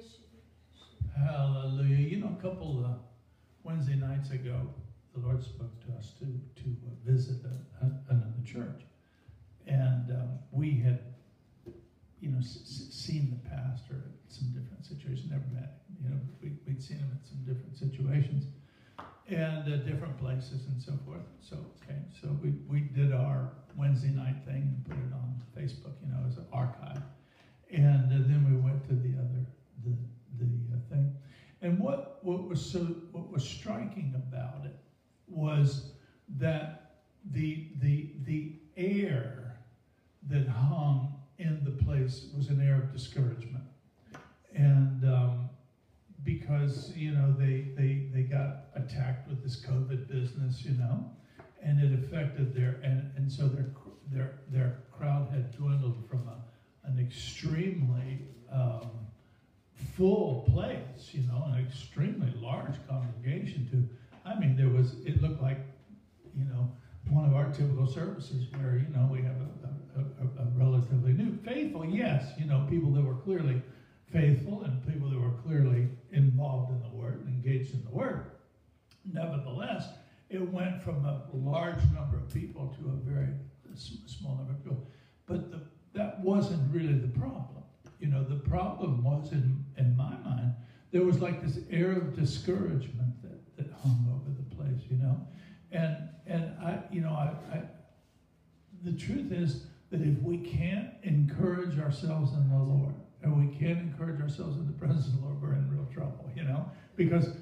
Praise you. Hallelujah. You know, a couple Wednesday nights ago, the Lord spoke to us to visit another church. And we had, you know, seen the pastor in some different situations. Never met him, you know, but we'd seen him in some different situations and different places and so forth. So, okay, so we did our Wednesday night thing and put it on Facebook, you know, as an archive. And then we went to the other, the thing. And what was striking about it was that the air that hung in the place was an air of discouragement, and because, you know, they got attacked with this COVID business, you know, and it affected and so their crowd had dwindled from an extremely full place, you know, an extremely large congregation to, I mean, it looked like, you know, one of our typical services where, you know, we have a relatively new, faithful, yes, you know, people that were clearly faithful and people that were clearly involved in the Word and engaged in the Word. Nevertheless, it went from a large number of people to a very small number of people. But that wasn't really the problem. You know, the problem was, in my mind, there was like this air of discouragement that hung over the place, you know. And I, you know, the truth is that if we can't encourage ourselves in the Lord, and we can't encourage ourselves in the presence of the Lord, we're in real trouble, you know, because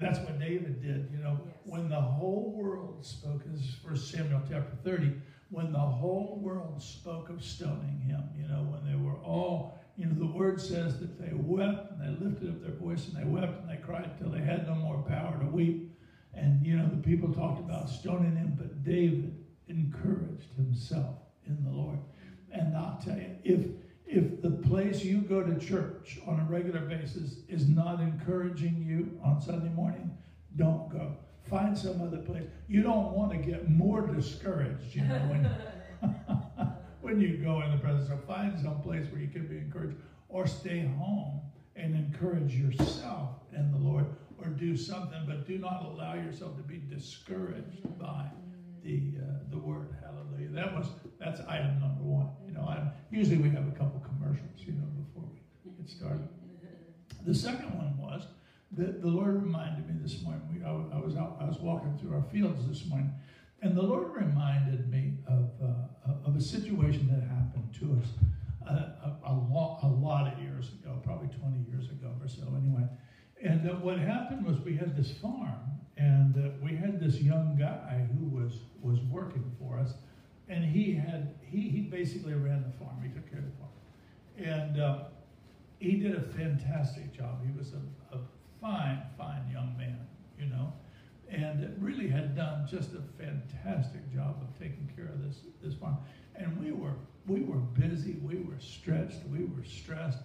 that's what David did, you know. Yes. When the whole world spoke, this is 1 Samuel chapter 30, when the whole world spoke of stoning him, you know, when they were all, you know, the word says that they wept and they lifted up their voice and they wept and they cried till they had no more power to weep. And, you know, the people talked about stoning him, but David encouraged himself in the Lord. And I'll tell you, if the place you go to church on a regular basis is not encouraging you on Sunday morning, don't go. Find some other place. You don't want to get more discouraged, you know, when you go in the presence. So find some place where you can be encouraged, or stay home and encourage yourself in the Lord, or do something, but do not allow yourself to be discouraged by the word. Hallelujah. That's item number one. You know, usually we have a couple commercials, you know, before we get started. The second one was that the Lord reminded me this morning. I was walking through our fields this morning, and the Lord reminded me of a situation that happened to us a lot of years ago, probably 20 years ago or so. Anyway. And what happened was we had this farm, and we had this young guy who was working for us, and he basically ran the farm. He took care of the farm, and he did a fantastic job. He was a fine young man, you know, and really had done just a fantastic job of taking care of this farm. And we were busy, we were stretched, we were stressed,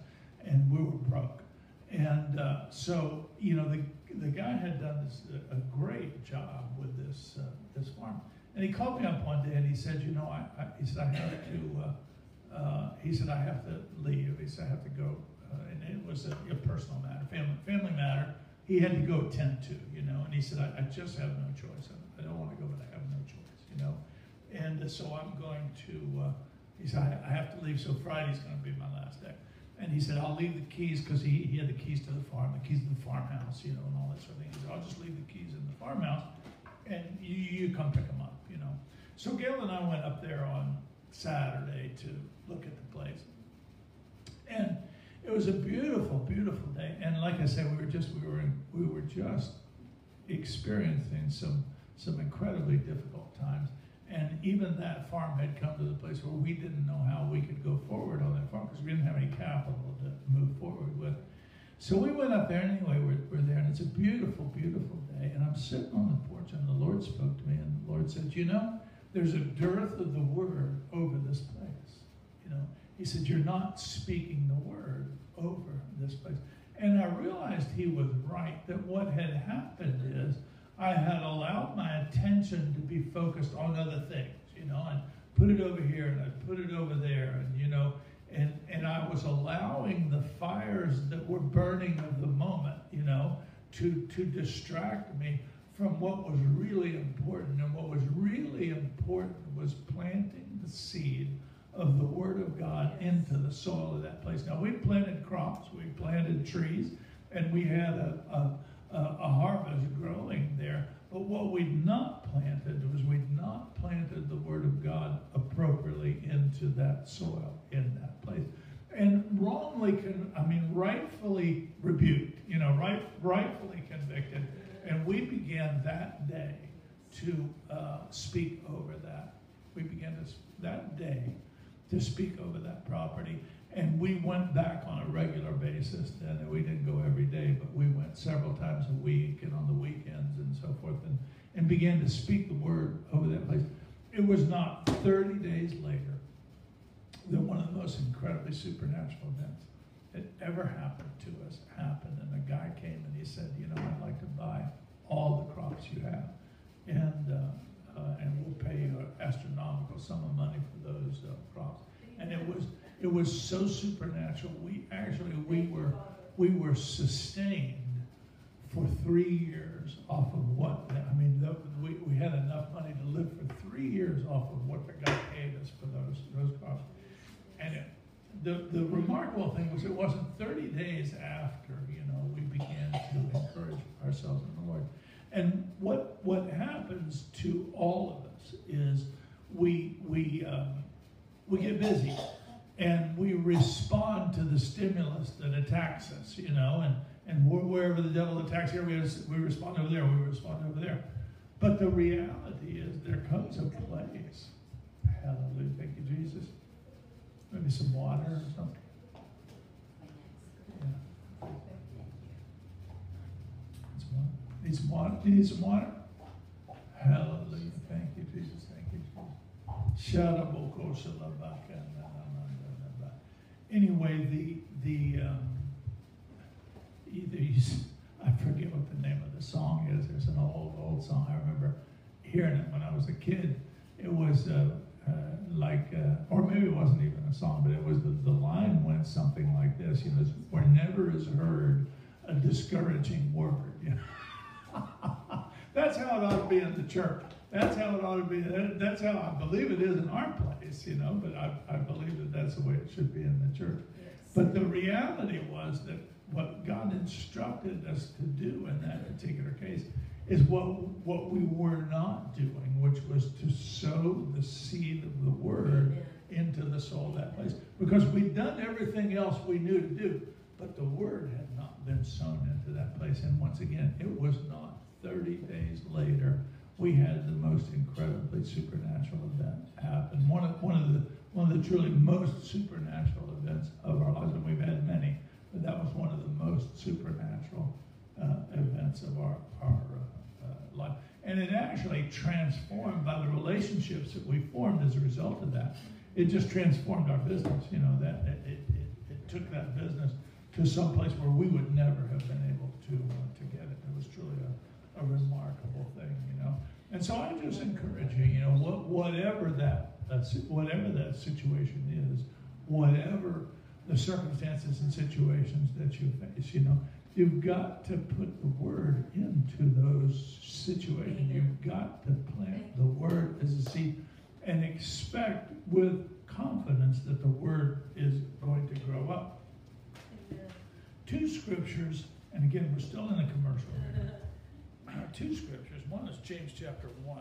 and we were broke. And so, you know, the guy had done a great job with this farm, and he called me up one day and he said, you know, I have to leave. He said, I have to go, and it was a personal matter, family matter. He had to go tend to, you know, and he said, I just have no choice. I don't want to go, but I have no choice, you know. And so I'm going to. He said, I have to leave. So Friday's going to be my last day. And he said, I'll leave the keys, because he had the keys to the farm, the keys to the farmhouse, you know, and all that sort of thing. He said, I'll just leave the keys in the farmhouse, and you come pick them up, you know. So Gail and I went up there on Saturday to look at the place. And it was a beautiful, beautiful day. And like I said, we were just experiencing some incredibly difficult times. And even that farm had come to the place where we didn't know how we could go forward on that farm, because we didn't have any capital to move forward with. So we went up there, and anyway, we're there, and it's a beautiful, beautiful day. And I'm sitting on the porch, and the Lord spoke to me, and the Lord said, you know, there's a dearth of the word over this place. You know, he said, you're not speaking the word over this place. And I realized he was right, that what had happened is, I had allowed my attention to be focused on other things, you know, and put it over here and I put it over there, and, you know, And I was allowing the fires that were burning of the moment, you know, to distract me from what was really important. And what was really important was planting the seed of the Word of God into the soil of that place. Now, we planted crops, we planted trees, and we had a harvest growing there. But what we'd not planted was we'd not planted the Word of God appropriately into that soil, in that place. And rightfully rebuked, you know, rightfully convicted. And we began that day to speak over that. We began that day to speak over that property. And we went back on a regular basis then, and we didn't go every day, but we went several times a week and on the weekends and so forth, and began to speak the word over that place. It was not 30 days later that one of the most incredibly supernatural events that ever happened to us happened. And a guy came and he said, you know, I'd like to buy all the crops you have, and we'll pay an astronomical sum of money for those crops. And it was so supernatural. We were sustained for 3 years off of what, I mean, we had enough money to live for 3 years off of what the guy paid us for those crops. And the remarkable thing was, it wasn't 30 days after, you know, we began to encourage ourselves in the Lord. And what happens to all of us is we get busy, and we respond to the stimulus that attacks us, you know, and wherever the devil attacks here, we respond over there, we respond over there. But the reality is, there comes a place, hallelujah, thank you, Jesus, maybe some water or something. Yeah. Need some water? Do you need some water? Hallelujah, thank you, Jesus, thank you, Jesus. Anyway, I forget what the name of the song is. There's an old song. I remember hearing it when I was a kid. It was or maybe it wasn't even a song, but it was the line went something like this. You know, where never is heard a discouraging word. You know? That's how it ought to be in the church. That's how it ought to be. That's how I believe it is in our place, you know, but I believe that that's the way it should be in the church. Yes. But the reality was that what God instructed us to do in that particular case is what we were not doing, which was to sow the seed of the word into the soul of that place. Because we'd done everything else we knew to do, but the word had not been sown into that place. And once again, it was not 30 days later we had the most incredibly supernatural event happen. One of the truly most supernatural events of our lives, and we've had many, but that was one of the most supernatural events of our life. And it actually transformed, by the relationships that we formed as a result of that, it just transformed our business. You know, that it took that business to some place where we would never have been able to get it. It was truly a remarkable thing, you know. And so I just encourage you, you know, whatever that situation is, whatever the circumstances and situations that you face, you know, you've got to put the word into those situations. You've got to plant the word as a seed and expect with confidence that the word is going to grow up. Two scriptures, and again, we're still in a commercial here. Two scriptures. One is James chapter 1.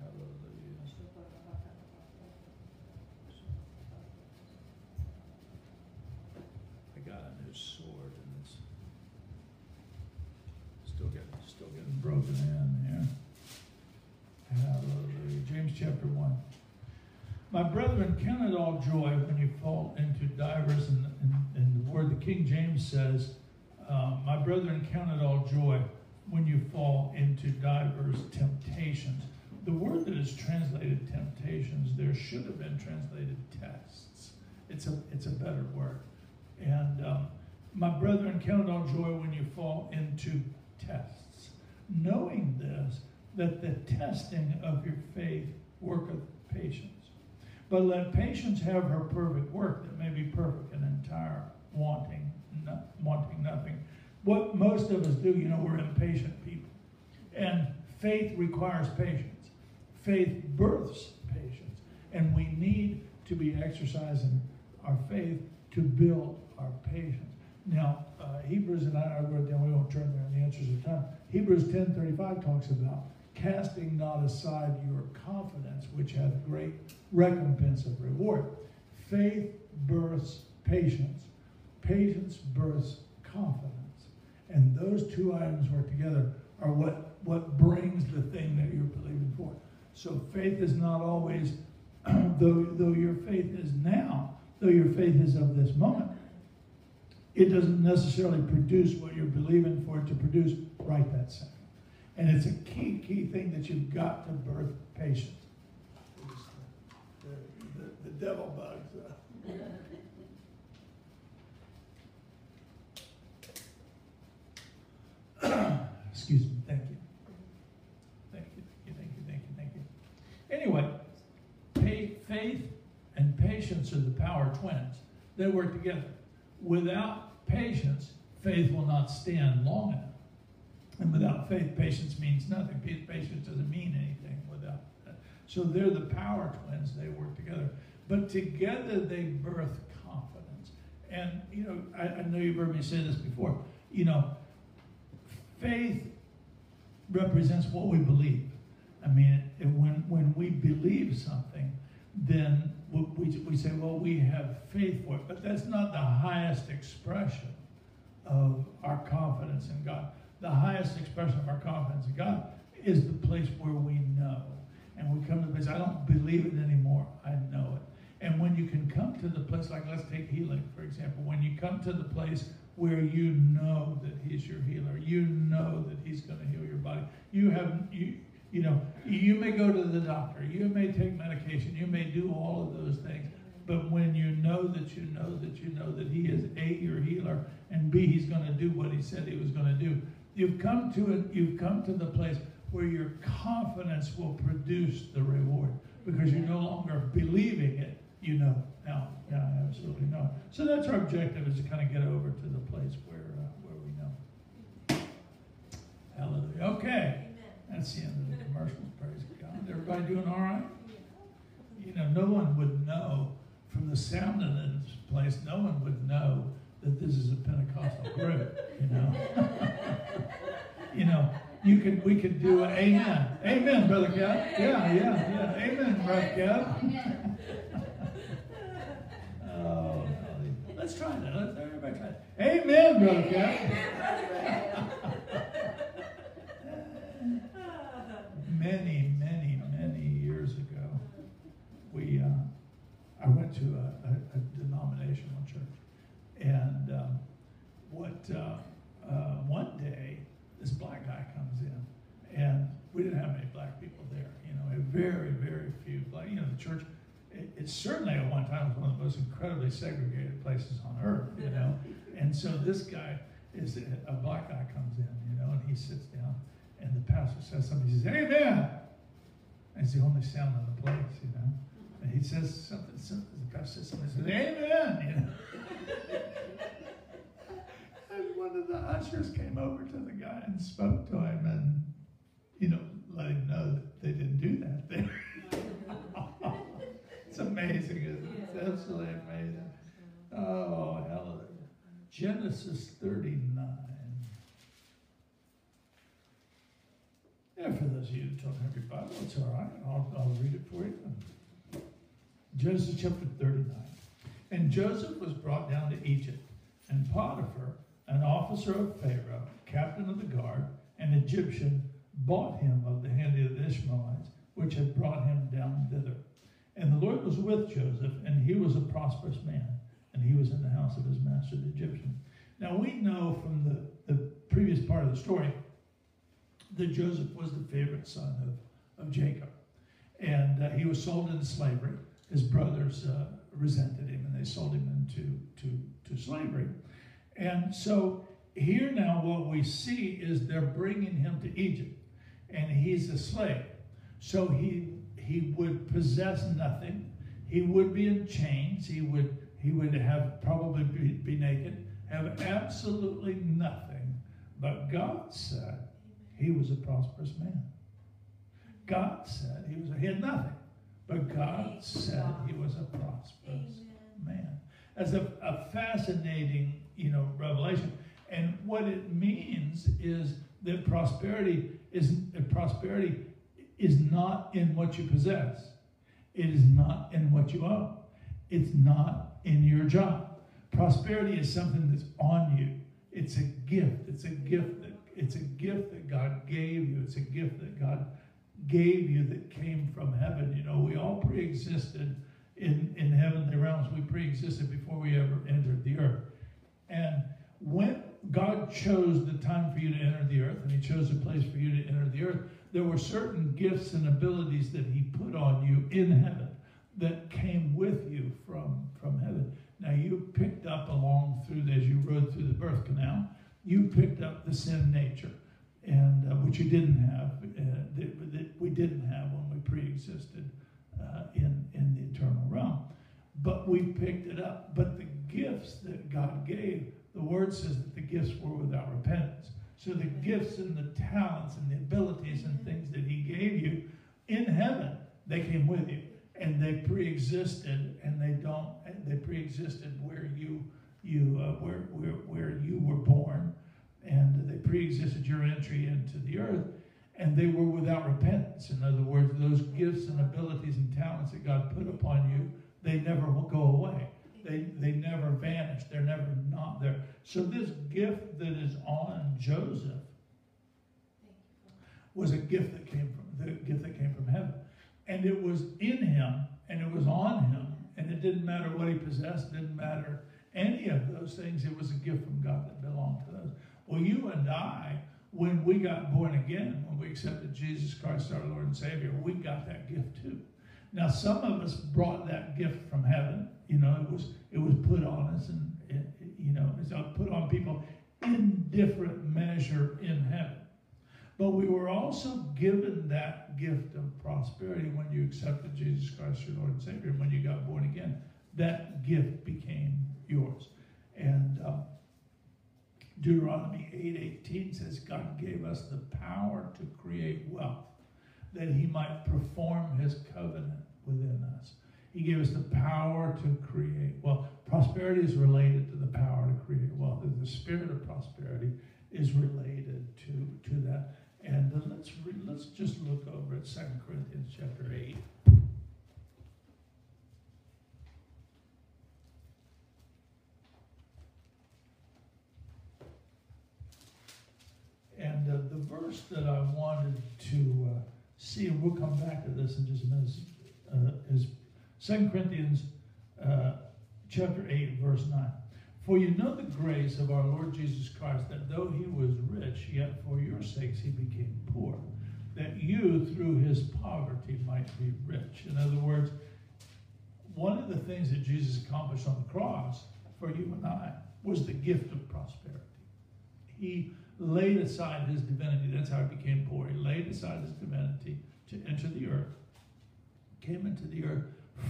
Hallelujah. I got a new sword and it's still getting broken in here. Hallelujah. James chapter 1. My brethren, count it all joy when you fall into divers, and the word the King James says, my brethren, count it all joy when you fall into divers temptations. The word that is translated temptations there should have been translated tests. It's a better word. And my brethren, count it all joy when you fall into tests. knowing this, that the testing of your faith worketh patience. But let patience have her perfect work, that may be perfect and entire, wanting nothing. What most of us do, you know, we're impatient people. And faith requires patience. Faith births patience. And we need to be exercising our faith to build our patience. Now, Hebrews, and I wrote down, we won't turn there in the interest of time. Hebrews 10:35 talks about casting not aside your confidence, which hath great recompense of reward. Faith births patience. Patience births confidence. And those two items work together are what brings the thing that you're believing for. So faith is not always, though your faith is now, though your faith is of this moment, it doesn't necessarily produce what you're believing for it to produce right that second. And it's a key thing that you've got to birth patience. The devil bugs. Excuse me. Thank you. Thank you. Anyway, faith and patience are the power twins. They work together. Without patience, faith will not stand long enough. And without faith, patience means nothing. Patience doesn't mean anything without that. So they're the power twins. They work together. But together they birth confidence. And, you know, I know you've heard me say this before. You know, faith represents what we believe. I mean, when we believe something, then we say, well, we have faith for it. But that's not the highest expression of our confidence in God. The highest expression of our confidence in God is the place where we know. And we come to the place, I don't believe it anymore, I know it. And when you can come to the place, like let's take healing, for example. When you come to the place where you know that he's your healer, you know that he's going to heal your body. You know, you may go to the doctor, you may take medication, you may do all of those things, but when you know that you know that you know that he is A, your healer, and B, he's going to do what he said he was going to do, you've come to the place where your confidence will produce the reward, because you're no longer believing it, you know. Now I absolutely know it. So that's our objective, is to kind of get over to the place where we know. Hallelujah. Okay. That's the end of the commercials, praise God. Everybody doing all right? You know, no one would know, from the sound of this place, no one would know that this is a Pentecostal group, you know. You know, we could do an amen. Amen, Brother Kev. Yeah. Amen, Brother Kev. Oh, let's try that. Let's everybody try that. Amen, Brother Kev. Amen, Brother Kev. Many years ago, I went to a denominational church, and one day this black guy comes in, and we didn't have many black people there, you know, very few black. You know, the church, it certainly at one time was one of the most incredibly segregated places on earth, you know, and so this guy is a black guy comes in, you know, and he sits down. And the pastor says something. He says, "Amen." And it's the only sound in the place, you know. And he says something. The pastor says something. He says, "Amen." You know. And one of the ushers came over to the guy and spoke to him, and you know, let him know that they didn't do that there. It's amazing, isn't it? It's absolutely amazing. Oh, hallelujah! Genesis 39. Yeah, for those of you that don't have your Bible, it's all right. I'll read it for you. Genesis chapter 39. And Joseph was brought down to Egypt, and Potiphar, an officer of Pharaoh, captain of the guard, an Egyptian, bought him of the hand of the Ishmaelites, which had brought him down thither. And the Lord was with Joseph, and he was a prosperous man, and he was in the house of his master, the Egyptian. Now we know from the previous part of the story that Joseph was the favorite son of Jacob. And he was sold into slavery. His brothers resented him, and they sold him into slavery. And so here now what we see is they're bringing him to Egypt, and he's a slave. So he would possess nothing. He would be in chains. He would have probably be naked, have absolutely nothing. But God said he was a prosperous man. God said he had nothing. But God said he was a prosperous man. That's a fascinating, revelation. And what it means is that prosperity is not in what you possess. It is not in what you own. It's not in your job. Prosperity is something that's on you. It's a gift. It's a gift that God gave you. It's a gift that God gave you that came from heaven. We all pre-existed in heavenly realms. We pre-existed before we ever entered the earth. And when God chose the time for you to enter the earth, and he chose a place for you to enter the earth, there were certain gifts and abilities that he put on you in heaven that came with you from heaven. Now, you picked up along through, as you rode through the birth canal, you picked up the sin nature, and which you didn't have, that we didn't have when we pre-existed in the eternal realm. But we picked it up. But the gifts that God gave, the word says that the gifts were without repentance. So the gifts and the talents and the abilities and things that he gave you in heaven, they came with you, and they pre-existed, and they pre-existed where you were born, and they pre-existed your entry into the earth, and they were without repentance. In other words, those gifts and abilities and talents that God put upon you, they never will go away. They never vanish. They're never not there. So this gift that is on Joseph was a gift that came from heaven, and it was in him, and it was on him, and it didn't matter what he possessed. It didn't matter any of those things. It was a gift from God that belonged to us. Well, you and I, when we got born again, when we accepted Jesus Christ our Lord and Savior, we got that gift too. Now, some of us brought that gift from heaven. It was put on us, and it's put on people in different measure in heaven. But we were also given that gift of prosperity when you accepted Jesus Christ, your Lord and Savior. When you got born again, that gift became yours. And Deuteronomy 8:18 says, God gave us the power to create wealth, that he might perform his covenant within us. He gave us the power to create. Well, prosperity is related to the power to create wealth. The spirit of prosperity is related to that. And let's just look over at 2 Corinthians chapter 8. And the verse that I wanted to see, and we'll come back to this in just a minute, is 2 Corinthians chapter 8, verse 9. For you know the grace of our Lord Jesus Christ, that though he was rich, yet for your sakes he became poor, that you through his poverty might be rich. In other words, one of the things that Jesus accomplished on the cross for you and I was the gift of prosperity. He laid aside his divinity. That's how he became poor. He laid aside his divinity to enter the earth, came into the earth,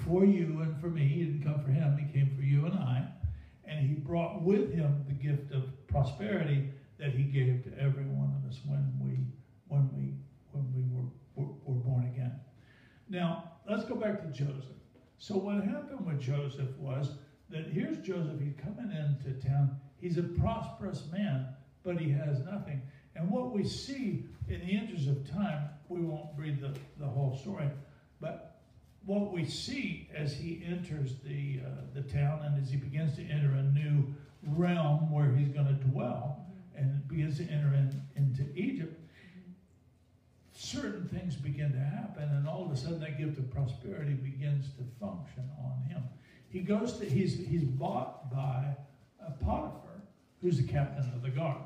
for you and for me. He didn't come for him, he came for you and I. And he brought with him the gift of prosperity that he gave to every one of us when we were born again. Now, let's go back to Joseph. So what happened with Joseph was that here's Joseph, he's coming into town. He's a prosperous man, but he has nothing. And what we see, in the interest of time, we won't read the whole story, but what we see as he enters the town, and as he begins to enter a new realm where he's going to dwell, and begins to enter into Egypt, certain things begin to happen, and all of a sudden that gift of prosperity begins to function on him. He goes to he's bought by Potiphar, who's the captain of the guard,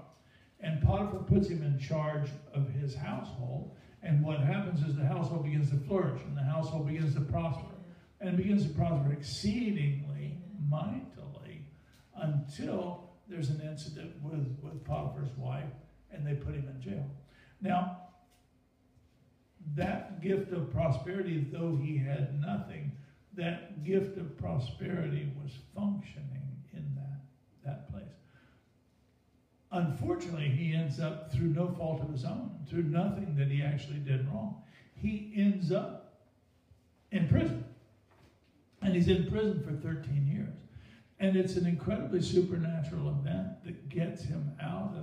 and Potiphar puts him in charge of his household. And what happens is the household begins to flourish, and the household begins to prosper, and begins to prosper exceedingly mightily, until there's an incident with Potiphar's wife, and they put him in jail. Now, that gift of prosperity, though he had nothing, that gift of prosperity was functioning in that place. Unfortunately, he ends up, through no fault of his own, through nothing that he actually did wrong, he ends up in prison. And he's in prison for 13 years. And it's an incredibly supernatural event that gets him out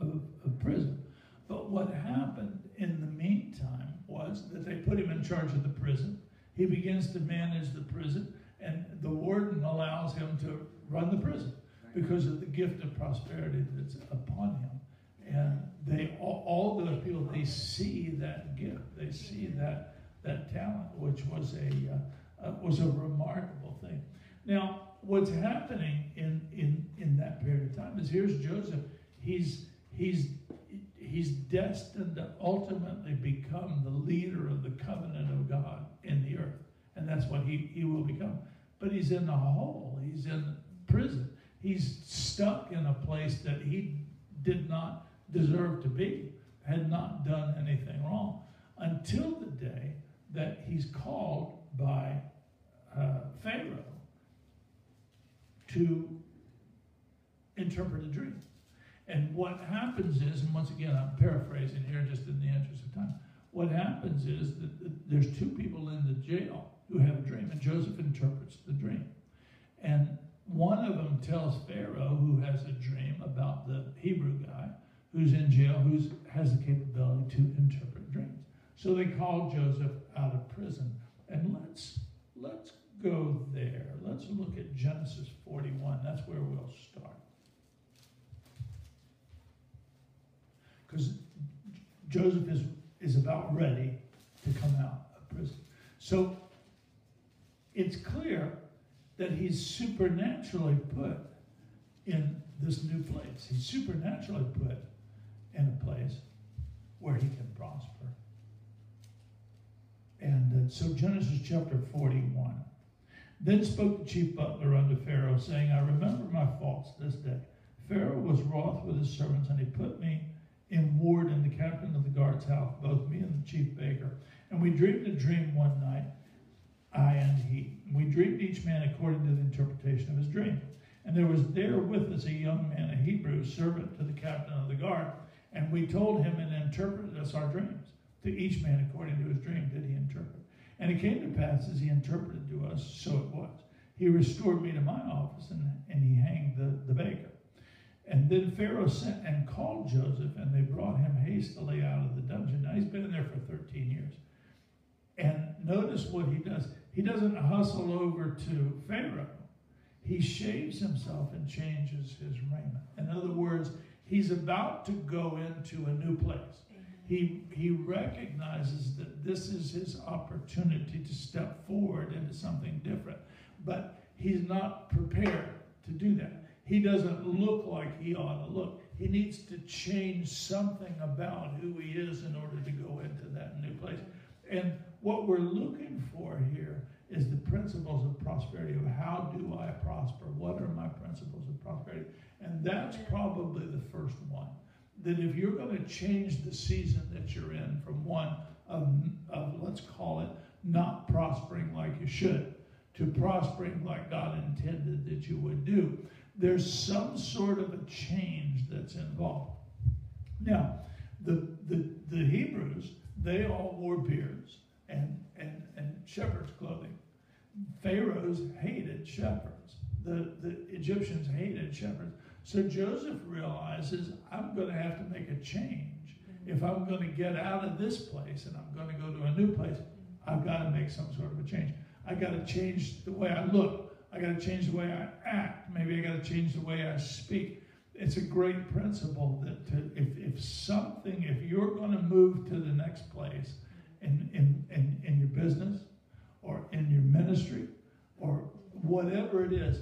of prison. But what happened in the meantime was that they put him in charge of the prison. He begins to manage the prison, and the warden allows him to run the prison because of the gift of prosperity that's upon him. And they all those people, they see that gift, they see that talent, which was a remarkable thing. Now, what's happening in that period of time is, here's Joseph. He's destined to ultimately become the leader of the covenant of God in the earth. And that's what he will become. But he's in the hole. He's in prison. He's stuck in a place that he did not deserve to be, had not done anything wrong, until the day that he's called by Pharaoh to interpret a dream. And what happens is, and once again, I'm paraphrasing here just in the interest of time, what happens is that there's two people in the jail who have a dream, and Joseph interprets the dream. And one of them tells Pharaoh, who has a dream about the Hebrew guy who's in jail, who has the capability to interpret dreams. So they call Joseph out of prison. And let's go there. Let's look at Genesis 41. That's where we'll start. Because Joseph is about ready to come out of prison. So it's clear that he's supernaturally put in this new place. He's supernaturally put in a place where he can prosper. And so Genesis chapter 41. Then spoke the chief butler unto Pharaoh, saying, I remember my faults this day. Pharaoh was wroth with his servants, and he put me in ward in the captain of the guard's house, both me and the chief baker. And we dreamed a dream one night, I and he. We dreamed each man according to the interpretation of his dream. And there was there with us a young man, a Hebrew, servant to the captain of the guard. And we told him and interpreted us our dreams. To each man according to his dream did he interpret. And it came to pass as he interpreted to us, so it was. He restored me to my office, and he hanged the baker. And then Pharaoh sent and called Joseph, and they brought him hastily out of the dungeon. Now, he's been in there for 13 years. And notice what he does. He doesn't hustle over to Pharaoh. He shaves himself and changes his raiment. In other words, he's about to go into a new place. He recognizes that this is his opportunity to step forward into something different. But he's not prepared to do that. He doesn't look like he ought to look. He needs to change something about who he is in order to go into that new place. And what we're looking for here is the principles of prosperity, of how do I prosper? What are my principles of prosperity? And that's probably the first one. That if you're going to change the season that you're in from one of let's call it, not prospering like you should, to prospering like God intended that you would do, there's some sort of a change that's involved. Now, the Hebrews, they all wore beards and shepherd's clothing. Pharaohs hated shepherds. The Egyptians hated shepherds. So Joseph realizes, I'm going to have to make a change. If I'm going to get out of this place and I'm going to go to a new place, I've got to make some sort of a change. I've got to change the way I look. I got to change the way I act. Maybe I got to change the way I speak. It's a great principle that if you're going to move to the next place in your business or in your ministry or whatever it is,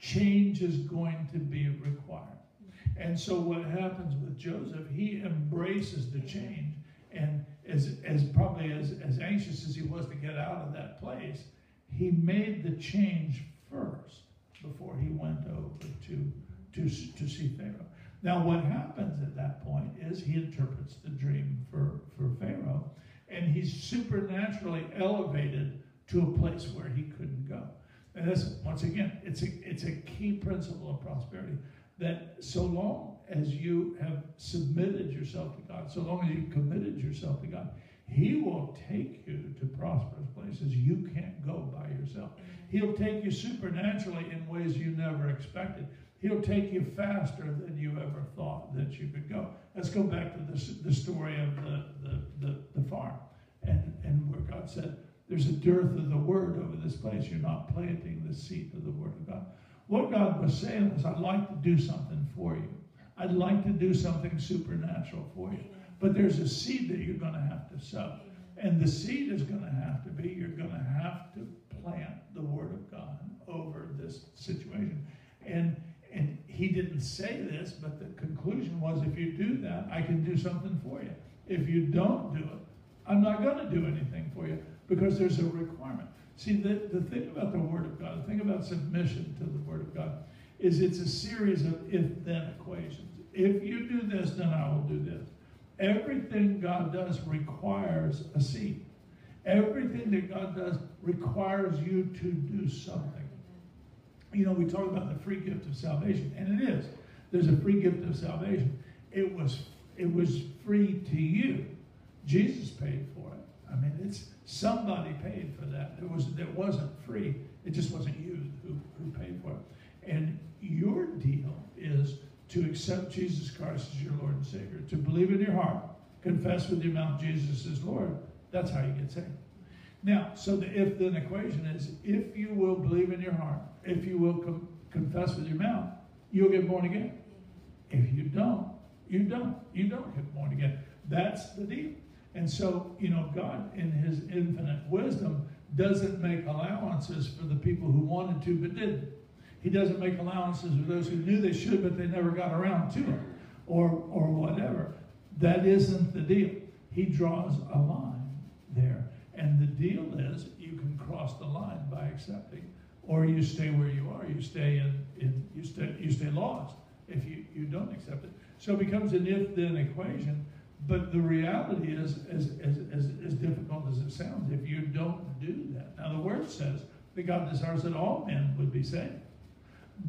change is going to be required. And so what happens with Joseph, he embraces the change, and as probably as anxious as he was to get out of that place, he made the change first before he went over to to see Pharaoh. Now what happens at that point is he interprets the dream for Pharaoh, and he's supernaturally elevated to a place where he couldn't go. And that's, once again, it's a key principle of prosperity, that so long as you have submitted yourself to God, so long as you've committed yourself to God, he will take you to prosperous places you can't go by yourself. He'll take you supernaturally in ways you never expected. He'll take you faster than you ever thought that you could go. Let's go back to the story of the farm, and where God said, there's a dearth of the word over this place. You're not planting the seed of the word of God. What God was saying was, I'd like to do something for you. I'd like to do something supernatural for you. But there's a seed that you're going to have to sow. And the seed is going to have to be, you're going to have to plant the word of God over this situation. And he didn't say this, but the conclusion was, if you do that, I can do something for you. If you don't do it, I'm not going to do anything for you, because there's a requirement. See, the thing about the word of God, the thing about submission to the word of God, is it's a series of if-then equations. If you do this, then I will do this. Everything God does requires a seed. Everything that God does requires you to do something. You know, we talk about the free gift of salvation, and it is. There's a free gift of salvation. It was free to you. Jesus paid for it. I mean, it's somebody paid for that. It wasn't free. It just wasn't you who paid for it. And your deal is to accept Jesus Christ as your Lord and Savior, to believe in your heart, confess with your mouth Jesus is Lord. That's how you get saved. Now, so the if-then equation is, if you will believe in your heart, if you will confess with your mouth, you'll get born again. If you don't, you don't get born again. That's the deal. And so, you know, God, in his infinite wisdom, doesn't make allowances for the people who wanted to but didn't. He doesn't make allowances for those who knew they should but they never got around to it, or whatever. That isn't the deal. He draws a line there. And the deal is, you can cross the line by accepting, or you stay where you are. You stay you stay lost if you don't accept it. So it becomes an if-then equation. But the reality is, as difficult as it sounds, if you don't do that. Now, the word says that God desires that all men would be saved.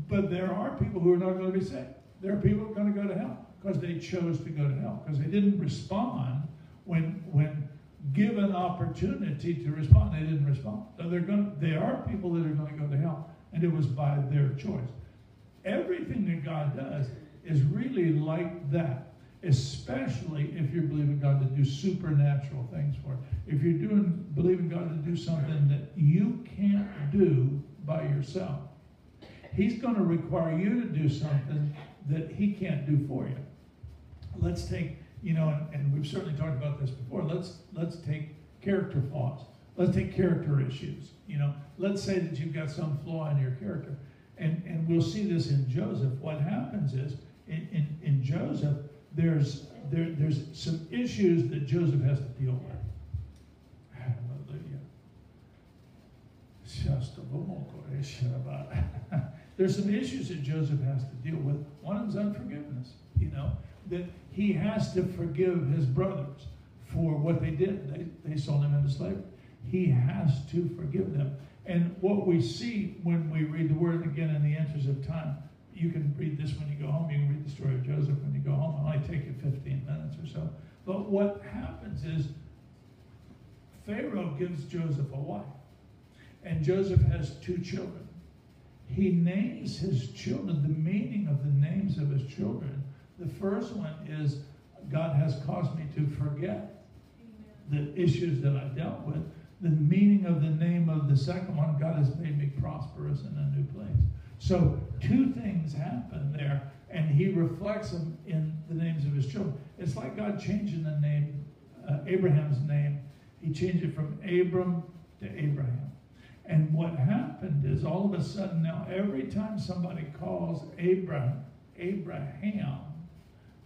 But there are people who are not going to be saved. There are people who are going to go to hell because they chose to go to hell, because they didn't respond when given opportunity to respond. They didn't respond. So there are people that are going to go to hell, and it was by their choice. Everything that God does is really like that, especially if you're believing God to do supernatural things for it. If you're believing God to do something that you can't do by yourself, he's going to require you to do something that he can't do for you. Let's take, you know, and we've certainly talked about this before, let's take character flaws. Let's take character issues. You know, let's say that you've got some flaw in your character. And we'll see this in Joseph. What happens is, in Joseph, there's some issues that Joseph has to deal with. Hallelujah. Just a moment. There's some issues that Joseph has to deal with. One of them is unforgiveness, you know, that he has to forgive his brothers for what they did. They sold him into slavery. He has to forgive them. And what we see when we read the word, again, in the interest of time, you can read this when you go home. You can read the story of Joseph when you go home. It'll only take you 15 minutes or so. But what happens is, Pharaoh gives Joseph a wife. And Joseph has two children. He names his children, the meaning of the names of his children. The first one is, God has caused me to forget the issues that I dealt with. The meaning of the name of the second one, God has made me prosperous in a new place. So two things happen there, and he reflects them in the names of his children. It's like God changing the name, Abraham's name. He changed it from Abram to Abraham. And what happened is, all of a sudden now, every time somebody calls Abraham, Abraham,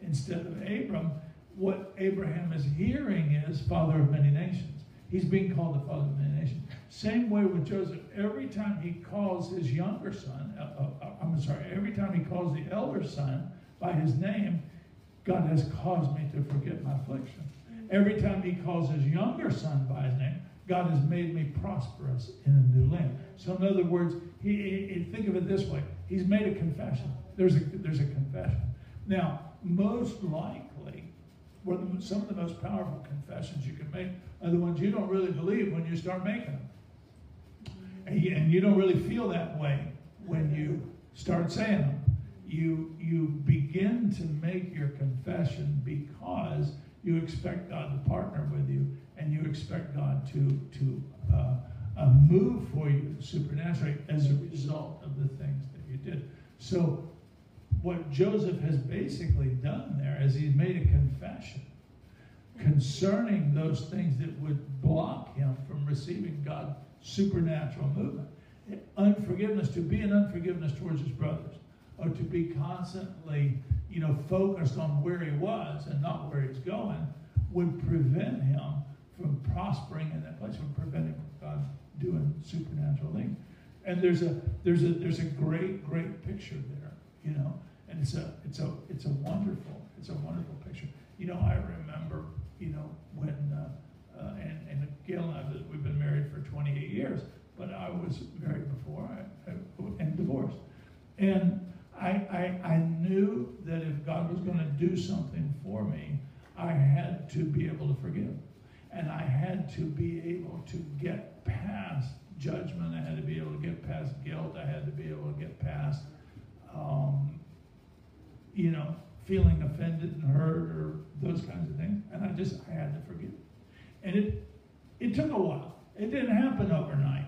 instead of Abram, what Abraham is hearing is father of many nations. He's being called the father of many nations. Same way with Joseph. Every time he calls his younger son, every time he calls the elder son by his name, God has caused me to forget my affliction. Every time he calls his younger son by his name, God has made me prosperous in a new land. So in other words, he think of it this way. He's made a confession. There's a confession. Now, most likely, some of the most powerful confessions you can make are the ones you don't really believe when you start making them. And you don't really feel that way when you start saying them. You begin to make your confession because you expect God to partner with you, and you expect God to move for you supernaturally as a result of the things that you did. So what Joseph has basically done there is he's made a confession concerning those things that would block him from receiving God's supernatural movement. Unforgiveness, to be in unforgiveness towards his brothers, or to be constantly, focused on where he was and not where he's going, would prevent him from prospering in that place, would prevent him from God doing supernatural things. And there's a great picture there, and it's a wonderful picture. I remember, when and Gail and I, we've been married for 28 years, but I was married before and divorced, and I knew that if God was going to do something for me, I had to be able to forgive. And I had to be able to get past judgment. I had to be able to get past guilt. I had to be able to get past, feeling offended and hurt or those kinds of things. And I had to forgive. And it took a while. It didn't happen overnight,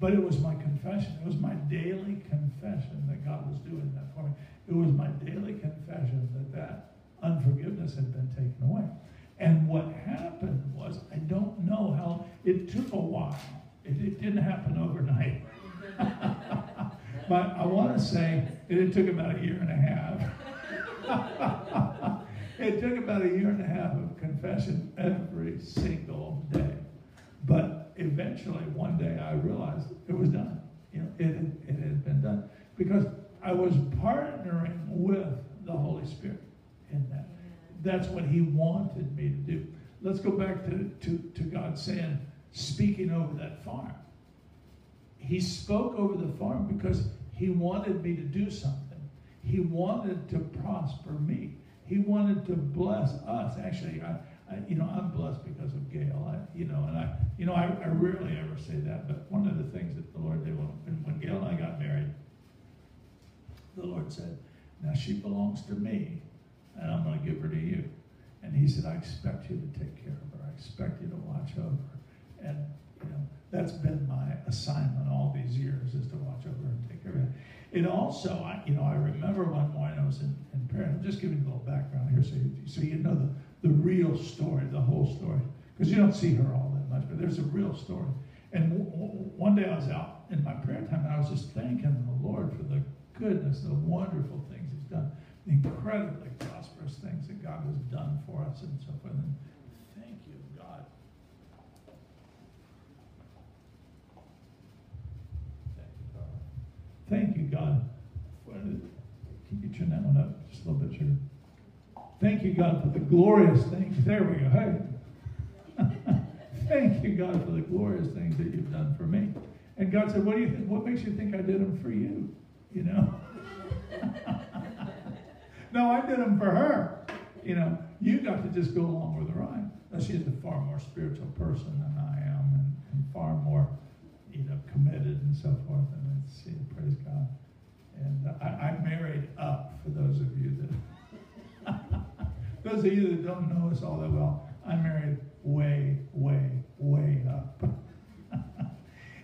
But it was my confession. It was my daily confession that God was doing that for me. It was my daily confession that unforgiveness had been taken away. And what happened was, I don't know how, it took a while. It didn't happen overnight. But I want to say it took about 1.5 years. It took about 1.5 years of confession every single day. But eventually, one day, I realized it was done. It had been done. Because I was partnering with the Holy Spirit in that. That's what he wanted me to do. Let's go back to God saying, speaking over that farm. He spoke over the farm because he wanted me to do something. He wanted to prosper me. He wanted to bless us. Actually, I'm blessed because of Gail. I rarely ever say that, but one of the things that the Lord did when Gail and I got married, the Lord said, now she belongs to me, and I'm going to give her to you. And he said, I expect you to take care of her. I expect you to watch over her. And, that's been my assignment all these years, is to watch over her and take care of her. It also, I remember one morning I was in prayer, and I'm just giving you a little background here so you know the real story, the whole story. Because you don't see her all that much, but there's a real story. And one day I was out in my prayer time, and I was just thanking the Lord for the goodness, the wonderful things he's done. Incredibly prosperous things that God has done for us and so forth. And thank you, God. Thank you, God. Thank you, God. Can you turn that one up just a little bit, sure? Thank you, God, for the glorious things. There we go. Hey. Thank you, God, for the glorious things that you've done for me. And God said, what do you think? What makes you think I did them for you? No, I did them for her. You got to just go along with the ride. Now, she's a far more spiritual person than I am, and far more, committed and so forth. And praise God. And I married up, for those of you that, those of you that don't know us all that well, I married way, way, way up.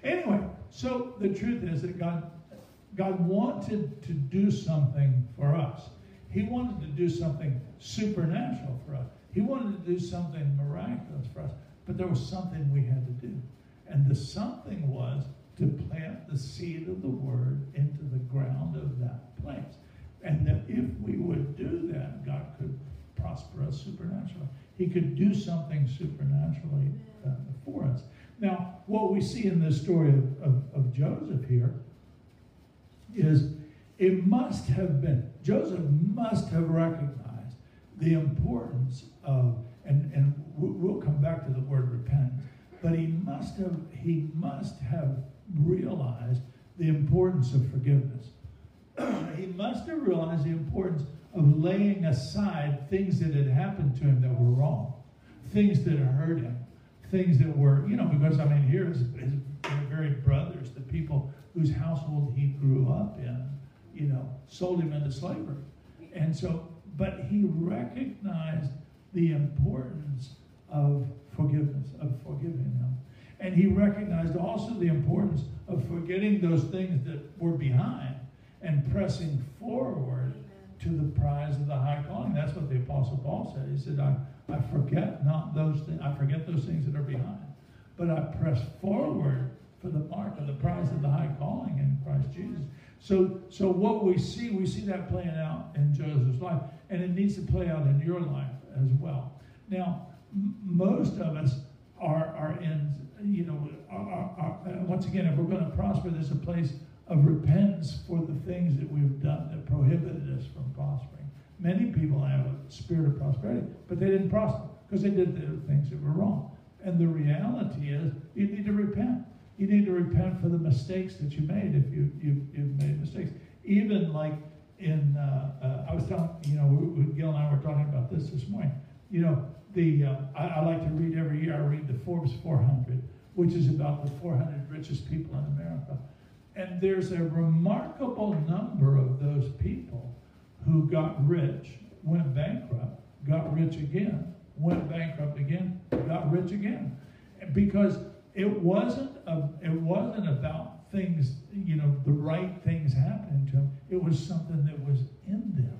Anyway, so the truth is that God wanted to do something for us. He wanted to do something supernatural for us. He wanted to do something miraculous for us. But there was something we had to do. And the something was to plant the seed of the word into the ground of that place. And that if we would do that, God could prosper us supernaturally. He could do something supernaturally for us. Now, what we see in this story of Joseph here is it must have been, Joseph must have recognized the importance of, and we'll come back to the word repent, but he must have realized the importance of forgiveness. He must have realized the importance of laying aside things that had happened to him that were wrong, things that hurt him, things that were, you know, because I mean, here his very brothers, the people whose household he grew up in, you know, sold him into slavery. And so, but he recognized the importance of forgiveness, of forgiving them. And he recognized also the importance of forgetting those things that were behind and pressing forward to the prize of the high calling. That's what the Apostle Paul said. He said, I forget not those things, I forget those things that are behind, but I press forward for the mark of the prize of the high calling in Christ Jesus. So what we see that playing out in Joseph's life, and it needs to play out in your life as well. Now, most of us are in, you know, once again, if we're going to prosper, there's a place of repentance for the things that we've done that prohibited us from prospering. Many people have a spirit of prosperity, but they didn't prosper because they did the things that were wrong. And the reality is you need to repent. You need to repent for the mistakes that you made if you've made mistakes. Even like in, I was telling, you know, Gail and I were talking about this morning. You know, I like to read every year, I read the Forbes 400, which is about the 400 richest people in America. And there's a remarkable number of those people who got rich, went bankrupt, got rich again, went bankrupt again, got rich again. Because it wasn't about things, you know, the right things happening to them. It was something that was in them.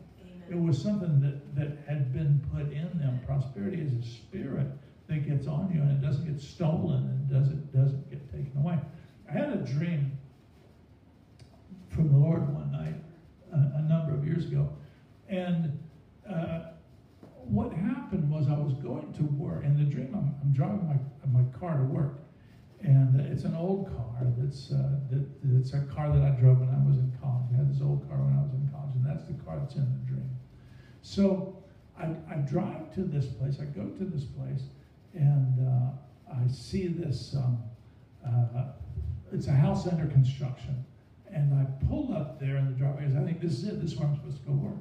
It was something that had been put in them. Prosperity is a spirit that gets on you, and it doesn't get stolen, and doesn't get taken away. I had a dream from the Lord one night a number of years ago, and what happened was I was going to work. In the dream, I'm driving my car to work, and it's an old car. That's a car that I drove when I was in college. I had this old car when I was in college, and that's the car that's in the dream. So I drive to this place. I go to this place, and I see this. It's a house under construction. And I pull up there in the driveway because I think this is it. This is where I'm supposed to go work.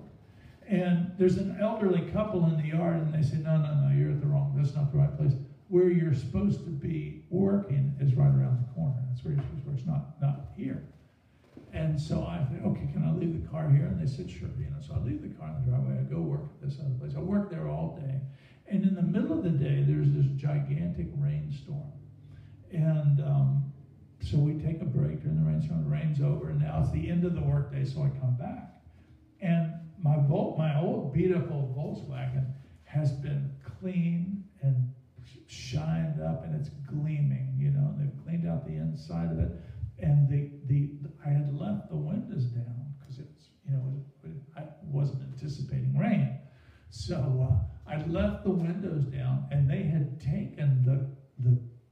And there's an elderly couple in the yard, and they say, no, you're at the wrong. That's not the right place. Where you're supposed to be working is right around the corner. That's where you're supposed to work. It's not here. And so I think, okay, can I leave the car here? And they said, sure. You know, so I leave the car in the driveway. I go work at this other place. I work there all day. And in the middle of the day, there's this gigantic rainstorm. And so we take a break during the rainstorm. The rain's over, and now it's the end of the workday, so I come back. And my old beat-up old Volkswagen has been cleaned and shined up, and it's gleaming, you know. And they've cleaned out the inside of it. And I had left the windows down because it's, you know, I wasn't anticipating rain. So I left the windows down, and they had taken the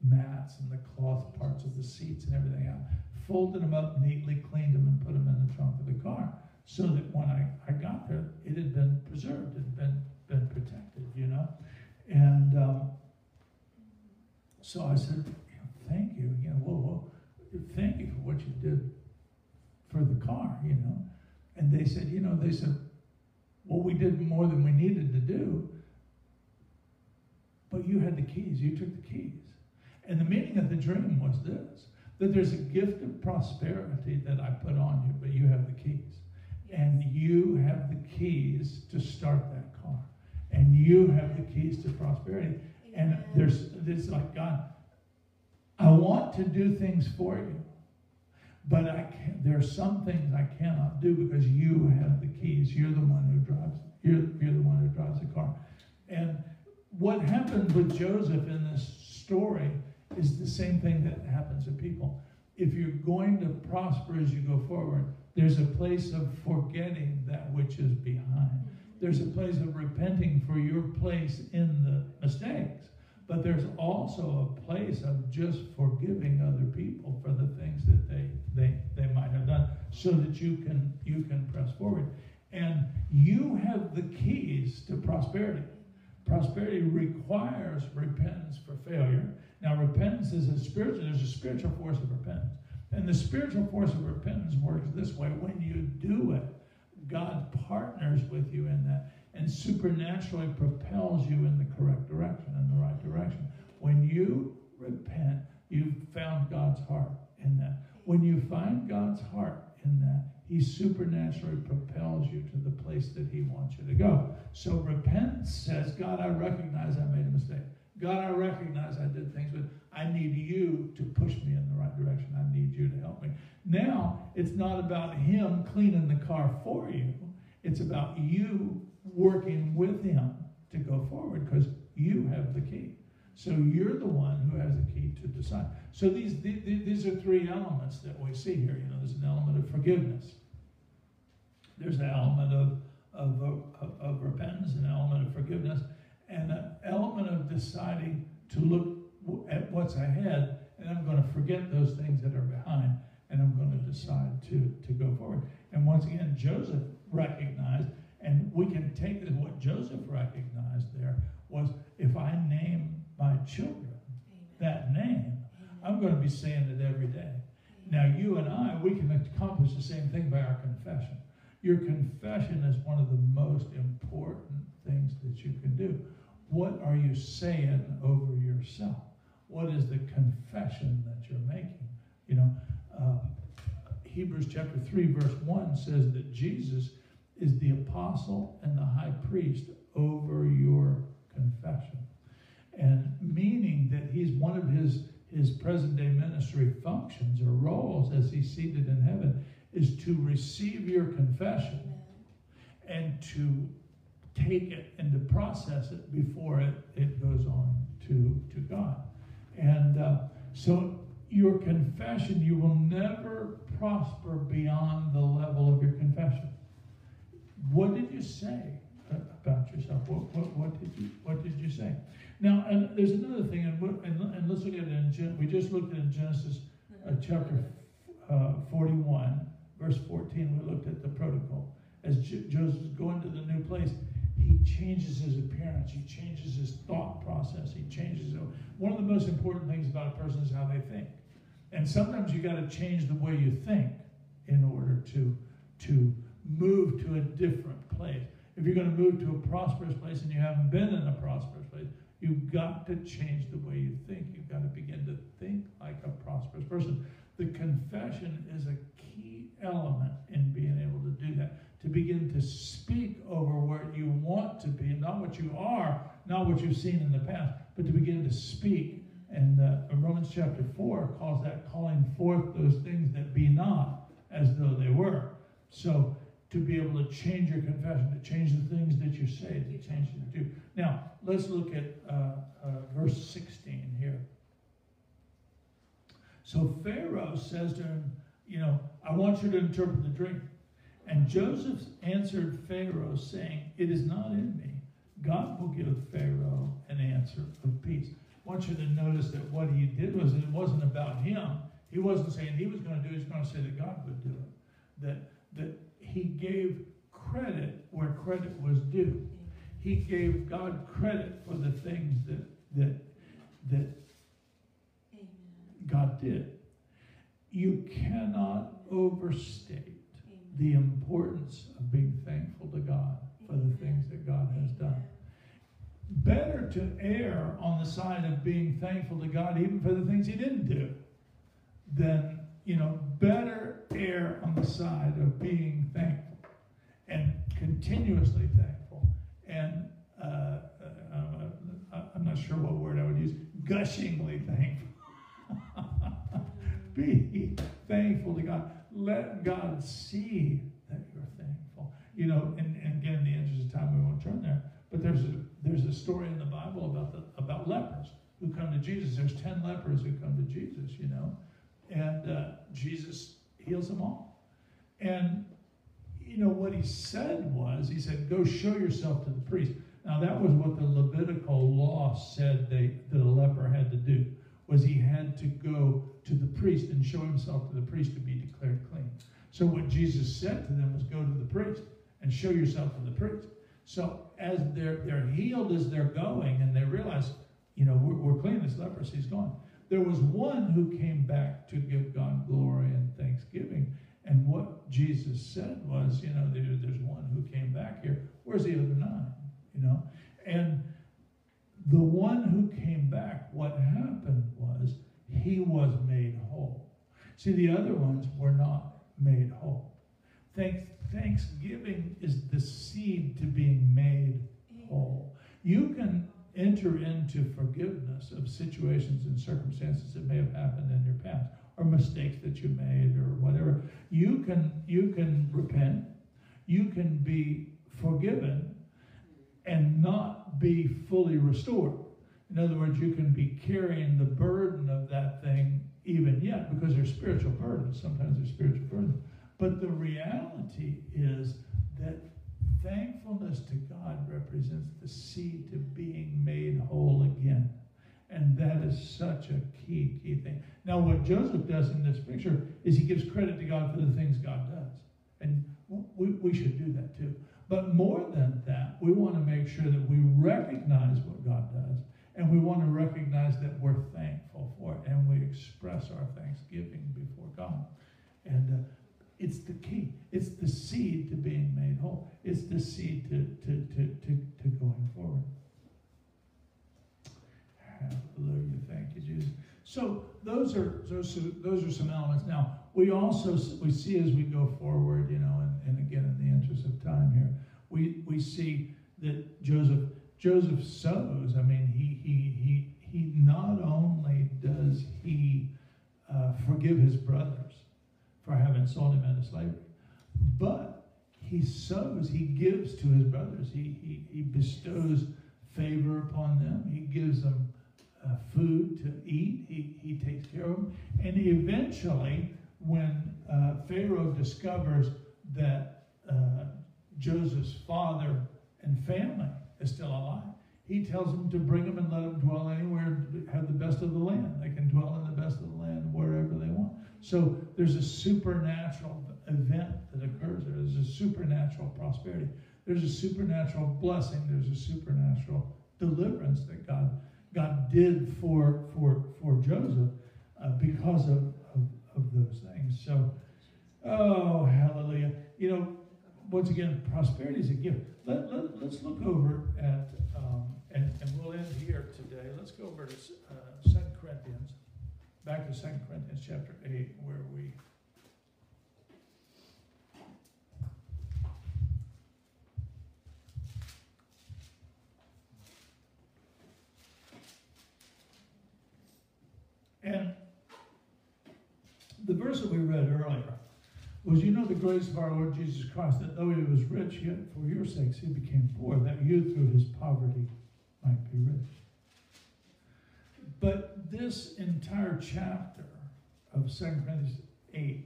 mats and the cloth parts of the seats and everything out, folded them up neatly, cleaned them, and put them in the trunk of the car so that when I got there, it had been preserved, it had been protected, you know? And so I said, thank you, you know, whoa, thank you for what you did for the car, you know? And they said, you know, well, we did more than we needed to do, but you had the keys, you took the keys. And the meaning of the dream was this, that there's a gift of prosperity that I put on you, but you have the keys. And you have the keys to start that car. And you have the keys to prosperity. And it's like, God, I want to do things for you, but there are some things I cannot do because you have the keys. You're the one who drives. You're the one who drives the car. And what happened with Joseph in this story is the same thing that happens to people. If you're going to prosper as you go forward, there's a place of forgetting that which is behind. There's a place of repenting for your place in the mistakes. But there's also a place of just forgiving other people for the things that they might have done, so that you can press forward. And you have the keys to prosperity. Prosperity requires repentance for failure. Now, repentance is a spiritual, there's a spiritual force of repentance. And the spiritual force of repentance works this way. When you do it, God partners with you in that and supernaturally propels you in the correct direction, in the right direction. When you repent, you've found God's heart in that. When you find God's heart in that, He supernaturally propels you to the place that He wants you to go. So repentance says, God, I recognize I made a mistake. God, I recognize I did things, but I need you to push me in the right direction. I need you to help me. Now, it's not about Him cleaning the car for you. It's about you working with Him to go forward, because you have the key. So you're the one who has the key to decide. So these are three elements that we see here. You know, there's an element of forgiveness. There's an element of repentance, an element of forgiveness, and an element of deciding to look at what's ahead, and I'm going to forget those things that are behind, and I'm going to decide to go forward. And once again, Joseph recognized, and we can take this, what Joseph recognized there was, if I name my children that name, I'm going to be saying it every day. Now, you and I, we can accomplish the same thing by our confession. Your confession is one of the most important things that you can do. What are you saying over yourself? What is the confession that you're making? You know, Hebrews chapter 3, verse 1 says that Jesus is the apostle and the high priest over your confession. And meaning that he's one of his present-day ministry functions or roles as he's seated in heaven is to receive your confession and to take it and to process it before it goes on to God. And so your confession, you will never prosper beyond the level of your confession. What did you say about yourself? What did you say? Now, and there's another thing, and let's look at it we just looked at it in Genesis chapter 41, verse 14. We looked at the protocol. As Joseph is going to the new place, he changes his appearance. He changes his thought process. He changes it. One of the most important things about a person is how they think. And sometimes you got to change the way you think in order to move to a different place. If you're going to move to a prosperous place and you haven't been in a prosperous place, you've got to change the way you think. You've got to begin to think like a prosperous person. The confession is a key element in being able to do that, to begin to speak over where you want to be, not what you are, not what you've seen in the past, but to begin to speak. And Romans chapter 4 calls that calling forth those things that be not as though they were. So to be able to change your confession, to change the things that you say, to change what you do. Now, let's look at verse 16 here. So Pharaoh says to him, you know, I want you to interpret the dream. And Joseph answered Pharaoh, saying, it is not in me. God will give Pharaoh an answer of peace. I want you to notice that what he did was, it wasn't about him. He wasn't saying he was going to do it. He was going to say that God would do it. That he gave credit where credit was due. He gave God credit for the things that God did. You cannot overstate the importance of being thankful to God for the things that God has done. Better to err on the side of being thankful to God even for the things He didn't do than, you know, better err on the side of being thankful and continuously thankful and I'm not sure what word I would use, gushingly thankful. Be thankful to God. Let God see that you're thankful. You know, and again, in the interest of time, we won't turn there. But there's a story in the Bible about lepers who come to Jesus. There's 10 lepers who come to Jesus, you know. And Jesus heals them all. And you know, what he said was, he said, go show yourself to the priest. Now, that was what the Levitical law said that a leper had to do, was he had to go to the priest and show himself to the priest to be declared clean. So what Jesus said to them was, go to the priest and show yourself to the priest. So as they're healed as they're going, and they realize, you know, we're clean, this leprosy is gone. There was one who came back to give God glory and thanksgiving. And what Jesus said was, you know, there's one who came back here. Where's the other nine? You know? And the one who came back, what happened was he was made whole. See, the other ones were not made whole. Thanksgiving is the seed to being made whole. You can enter into forgiveness of situations and circumstances that may have happened in your past, or mistakes that you made, or whatever. You can repent. You can be forgiven and not be fully restored. In other words, you can be carrying the burden of that thing even yet, because they're spiritual burdens. Sometimes they're spiritual burdens. But the reality is that thankfulness to God represents the seed to being made whole again. And that is such a key thing. Now, what Joseph does in this picture is he gives credit to God for the things God does. And we should do that too. But more than that, we want to make sure that we recognize what God does, and we want to recognize that we're thankful for it, and we express our thanksgiving before God. And it's the key. It's the seed to being made whole. It's the seed to going forward. Hallelujah. Thank you, Jesus. So those are some elements. Now, we see as we go forward, you know, and again, in the interest of time here, we see that Joseph sows. I mean, he not only does he forgive his brothers for having sold him into slavery, but he sows, he gives to his brothers. He bestows favor upon them. He gives them food to eat. He takes care of them. And eventually, when Pharaoh discovers that Joseph's father and family is still alive, he tells them to bring them and let them dwell anywhere, have the best of the land. They can dwell in the best of the land wherever they want. So there's a supernatural event that occurs there. There's a supernatural prosperity. There's a supernatural blessing. There's a supernatural deliverance that God did for Joseph because of those things. So, oh, hallelujah. You know, once again, prosperity is a gift. Let's look over at, and we'll end here today. Let's go over to 2 Corinthians, back to 2 Corinthians chapter 8, where we... And the verse that we read earlier was, you know the grace of our Lord Jesus Christ, that though he was rich, yet for your sakes he became poor, that you through his poverty might be rich. But this entire chapter of 2 Corinthians 8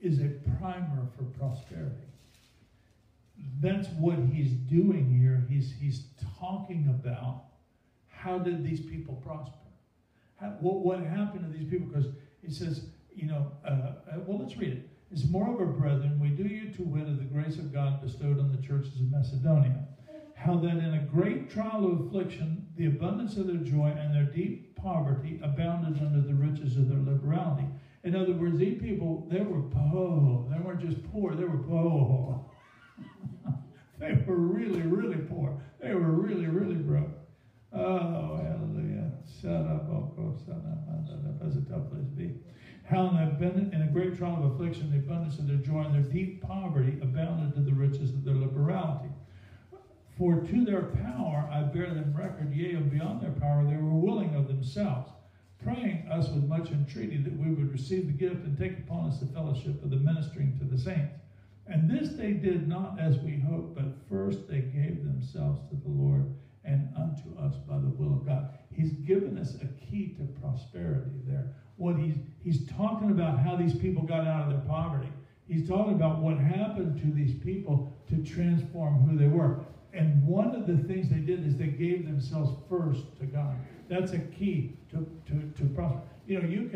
is a primer for prosperity. That's what he's doing here. He's talking about how did these people prosper? What happened to these people? Because he says, you know, well, let's read it. It's, moreover, brethren, we do you to wit of the grace of God bestowed on the churches of Macedonia, how that in a great trial of affliction, the abundance of their joy and their deep poverty abounded under the riches of their liberality. In other words, these people, they were poor. They weren't just poor, they were poor. They were really, really poor. They were really, really broke. Oh, hallelujah. That's a tough place to be. How in a great trial of affliction, the abundance of their joy and their deep poverty abounded to the riches of their liberality. For to their power I bear them record, yea, and beyond their power they were willing of themselves, praying us with much entreaty that we would receive the gift and take upon us the fellowship of the ministering to the saints. And this they did not as we hoped, but first they gave themselves to the Lord and unto us by the will of God. He's given us a key to prosperity there. What he's talking about, how these people got out of their poverty. He's talking about what happened to these people to transform who they were. And one of the things they did is they gave themselves first to God. That's a key to prosper. You know, you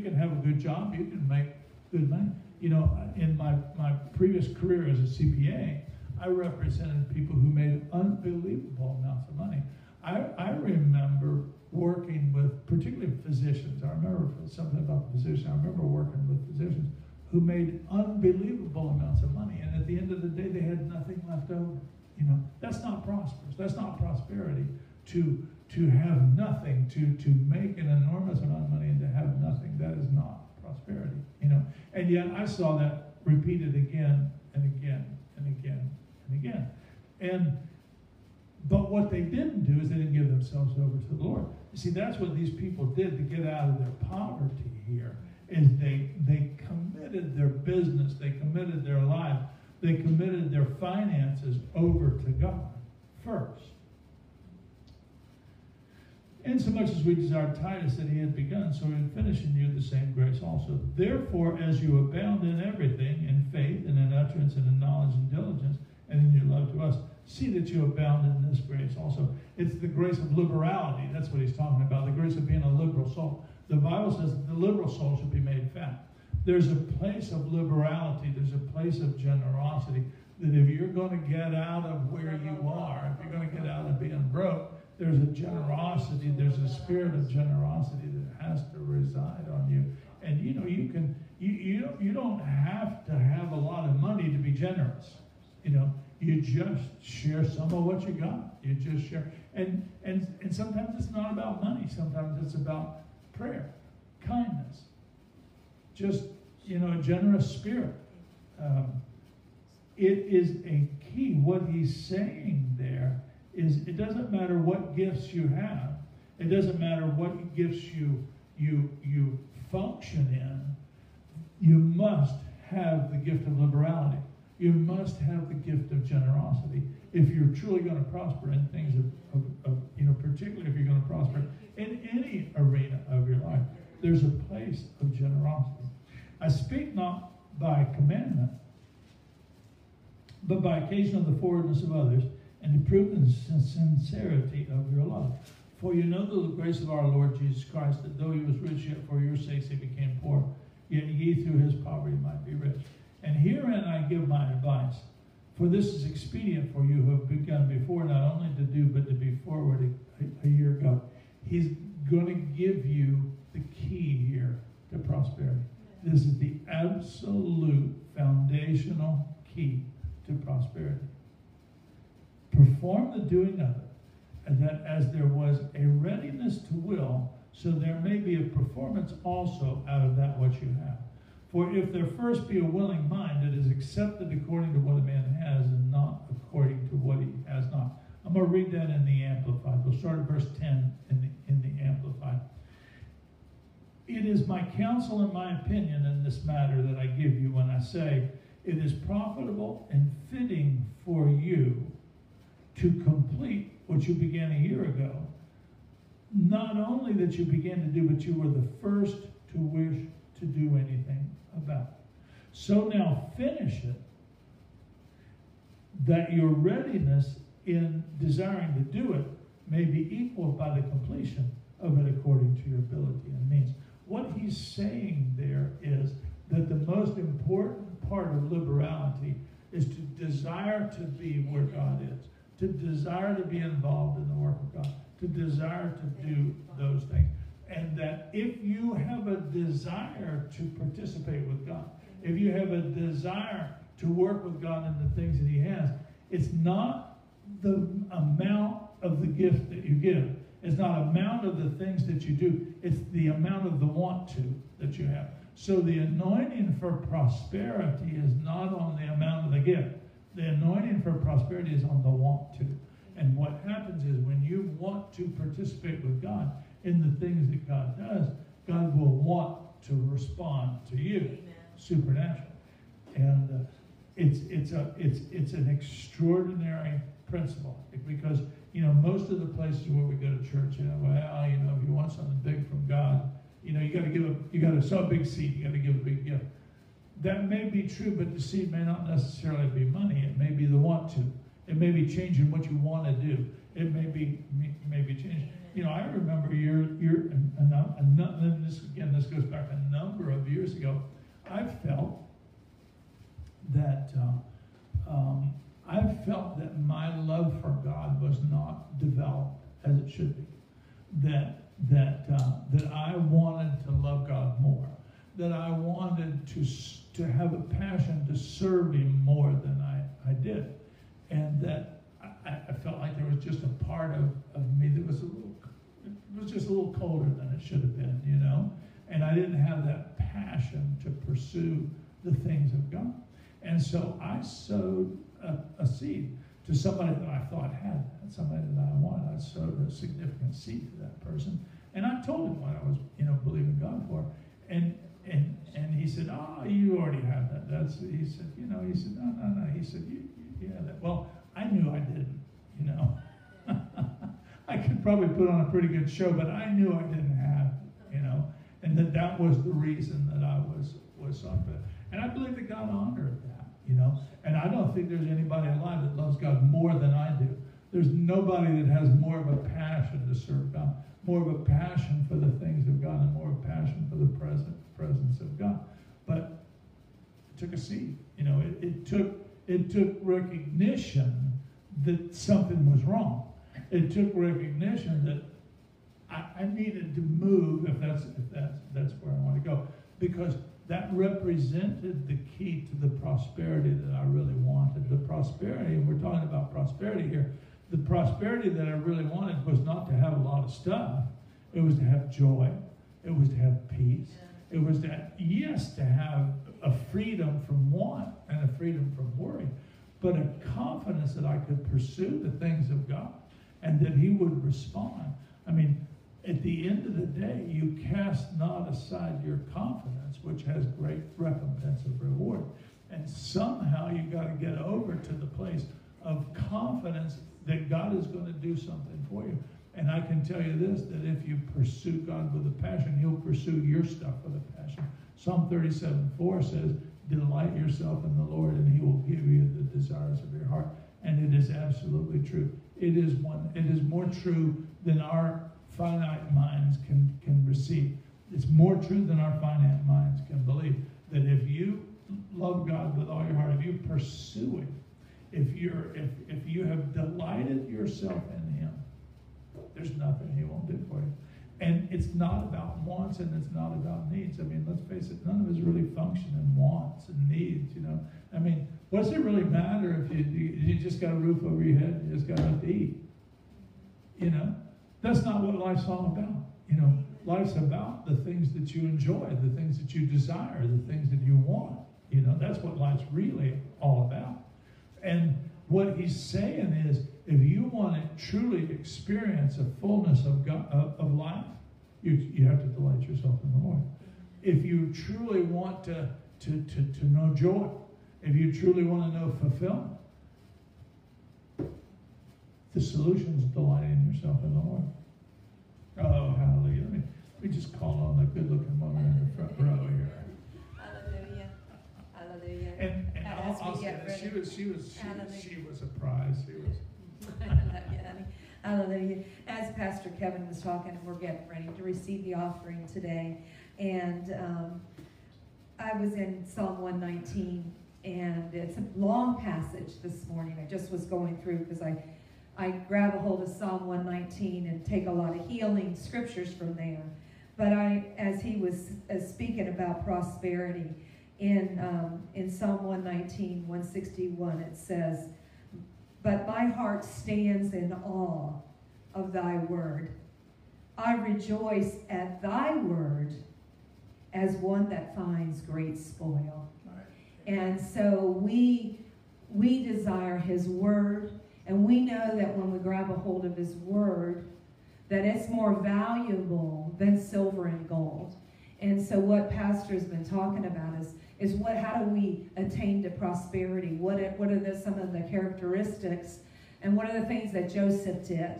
can have a good job, you can make good money. You know, in my previous career as a CPA, I represented people who made unbelievable amounts of money. I remember working with particularly physicians. I remember something about the physician. I remember working with physicians who made unbelievable amounts of money, and at the end of the day, they had nothing left over. You know, that's not prosperous. That's not prosperity to have nothing, to make an enormous amount of money and to have nothing. That is not prosperity, you know. And yet I saw that repeated again and again and again and again. But what they didn't do is they didn't give themselves over to the Lord. You see, that's what these people did to get out of their poverty here, is they committed their business, they committed their life, they committed their finances over to God first. Insomuch as we desired Titus that he had begun, so we would finish in you the same grace also. Therefore, as you abound in everything, in faith, and in utterance, and in knowledge, and diligence, and in your love to us, see that you abound in this grace also. It's the grace of liberality. That's what he's talking about, the grace of being a liberal soul. The Bible says that the liberal soul should be made fat. There's a place of liberality. There's a place of generosity that if you're going to get out of where you are, if you're going to get out of being broke, there's a generosity, there's a spirit of generosity that has to reside on you. And you know, you don't have to have a lot of money to be generous. You know, you just share some of what you got. You just share. And sometimes it's not about money. Sometimes it's about prayer, kindness, just, you know, a generous spirit. It is a key. What he's saying there is it doesn't matter what gifts you have. It doesn't matter what gifts you function in. You must have the gift of liberality. You must have the gift of generosity if you're truly going to prosper in things of you know, particularly if you're going to prosper in any arena of your life. There's a place of generosity. I speak not by commandment, but by occasion of the forwardness of others, and to prove the sincerity of your love. For you know the grace of our Lord Jesus Christ, that though he was rich, yet for your sakes he became poor, yet ye through his poverty might be rich. And herein I give my advice, for this is expedient for you who have begun before, not only to do, but to be forward a year ago. He's going to give you the key here to prosperity. This is the absolute foundational key to prosperity. Perform the doing of it, and that as there was a readiness to will, so there may be a performance also out of that what you have. For if there first be a willing mind, it is accepted according to what a man has, and not according to what he has not. I'm going to read that in the Amplified. We'll start at verse 10 in the Amplified. It is my counsel and my opinion in this matter that I give you when I say, it is profitable and fitting for you to complete what you began a year ago. Not only that you began to do, but you were the first to wish to do anything about it. So now finish it, that your readiness in desiring to do it may be equaled by the completion of it according to your ability and means. What he's saying there is that the most important part of liberality is to desire to be where God is, to desire to be involved in the work of God, to desire to do those things. And that if you have a desire to participate with God, if you have a desire to work with God in the things that he has, it's not the amount of the gift that you give. It's not the amount of the things that you do. It's the amount of the want to that you have. So the anointing for prosperity is not on the amount of the gift. The anointing for prosperity is on the want to. And what happens is when you want to participate with God in the things that God does, God will want to respond to you. Amen. Supernatural. And it's an extraordinary principle, because you know most of the places where we go to church, you know, well, you know, if you want something big from God, you know, you got to sow a big seed, you got to give a big gift. That may be true, but the seed may not necessarily be money. It may be the want to. It may be changing what you want to do. It may be changing. You know, I remember this goes back a number of years ago. I felt that my love for God was not developed as it should be. That I wanted to love God more. That I wanted to have a passion to serve Him more than I did. And that I felt like there was just a part of me that was just a little colder than it should have been, you know? And I didn't have that passion to pursue the things of God. And so I sowed a seed to somebody that I thought had that, somebody that I wanted. I sowed a significant seed to that person. And I told him what I was, you know, believing God for. And he said, "Oh, you already have that." He said, no. He said, "You have that." Well, I knew I didn't, you know. I could probably put on a pretty good show, but I knew I didn't have it, you know. And that was the reason that I was sought for that. And I believe that God honored that, you know. And I don't think there's anybody alive that loves God more than I do. There's nobody that has more of a passion to serve God, more of a passion for the things of God, and more of a passion for the presence of God. But it took a seed. You know, it took recognition that something was wrong. It took recognition that I needed to move if that's where I want to go, because that represented the key to the prosperity that I really wanted. The prosperity, and we're talking about prosperity here, the prosperity that I really wanted was not to have a lot of stuff. It was to have joy. It was to have peace. It was to have a freedom from want and a freedom from worry, but a confidence that I could pursue the things of God and that He would respond. I mean, at the end of the day, you cast not aside your confidence, which has great recompense of reward. And somehow you got to get over to the place of confidence that God is going to do something for you. And I can tell you this, that if you pursue God with a passion, He'll pursue your stuff with a passion. Psalm 37:4 says, "Delight yourself in the Lord, and He will give you the desires of your heart." And it is absolutely true. It is more true than our finite minds can receive. It's more true than our finite minds can believe. That if you love God with all your heart, if you pursue Him, if you have delighted yourself in Him, there's nothing He won't do for you. And it's not about wants and it's not about needs. I mean, let's face it, none of us really function in wants and needs, you know. I mean, what does it really matter if you just got a roof over your head and you just got enough to eat? You know, that's not what life's all about. You know, life's about the things that you enjoy, the things that you desire, the things that you want. You know, that's what life's really all about. And what He's saying is, if you want to truly experience a fullness of God, of life, you have to delight yourself in the Lord. If you truly want to know joy, if you truly want to know fulfillment, the solution is delighting yourself in the Lord. Oh, hallelujah. Let me just call on the good-looking woman in the front row here. Hallelujah. Hallelujah. And I'll say that she was a prize. She was. Hallelujah. As Pastor Kevin was talking, we're getting ready to receive the offering today. And I was in Psalm 119, and it's a long passage this morning. I just was going through because I grab a hold of Psalm 119 and take a lot of healing scriptures from there. But as he was speaking about prosperity, in Psalm 119, 161, it says, "But my heart stands in awe of thy word. I rejoice at thy word as one that finds great spoil." Right. And so we desire His word, and we know that when we grab a hold of His word, that it's more valuable than silver and gold. And so what Pastor's been talking about is how do we attain to prosperity? What are some of the characteristics, and what are the things that Joseph did?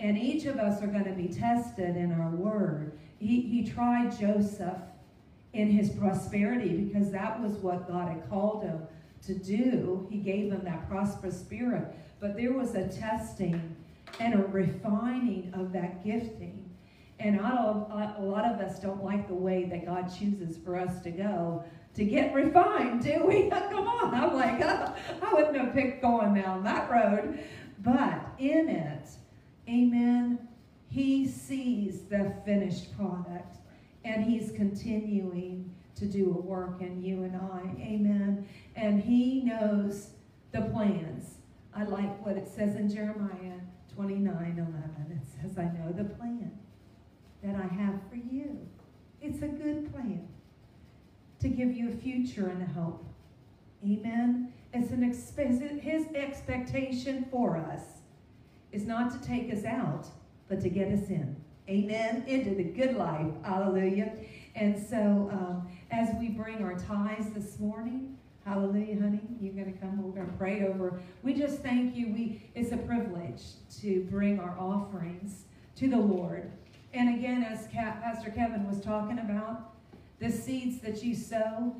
And each of us are going to be tested in our word. He tried Joseph in his prosperity, because that was what God had called him to do. He gave him that prosperous spirit. But there was a testing and a refining of that gifting. And a lot of us don't like the way that God chooses for us to go to get refined, do we? Come on. I'm like, oh, I wouldn't have picked going down that road. But in it, amen, he sees the finished product, and he's continuing to do a work in you and I, amen. And he knows the plans. I like what it says in Jeremiah 29:11. It says, I know the plan that I have for you. It's a good plan to give you a future and a hope, amen. It's an his expectation for us is not to take us out, but to get us in, amen, into the good life, hallelujah. And so as we bring our tithes this morning, hallelujah, honey, you're going to come, we're going to pray over. We just thank you. It's a privilege to bring our offerings to the Lord. And again, as Pastor Kevin was talking about, the seeds that you sow,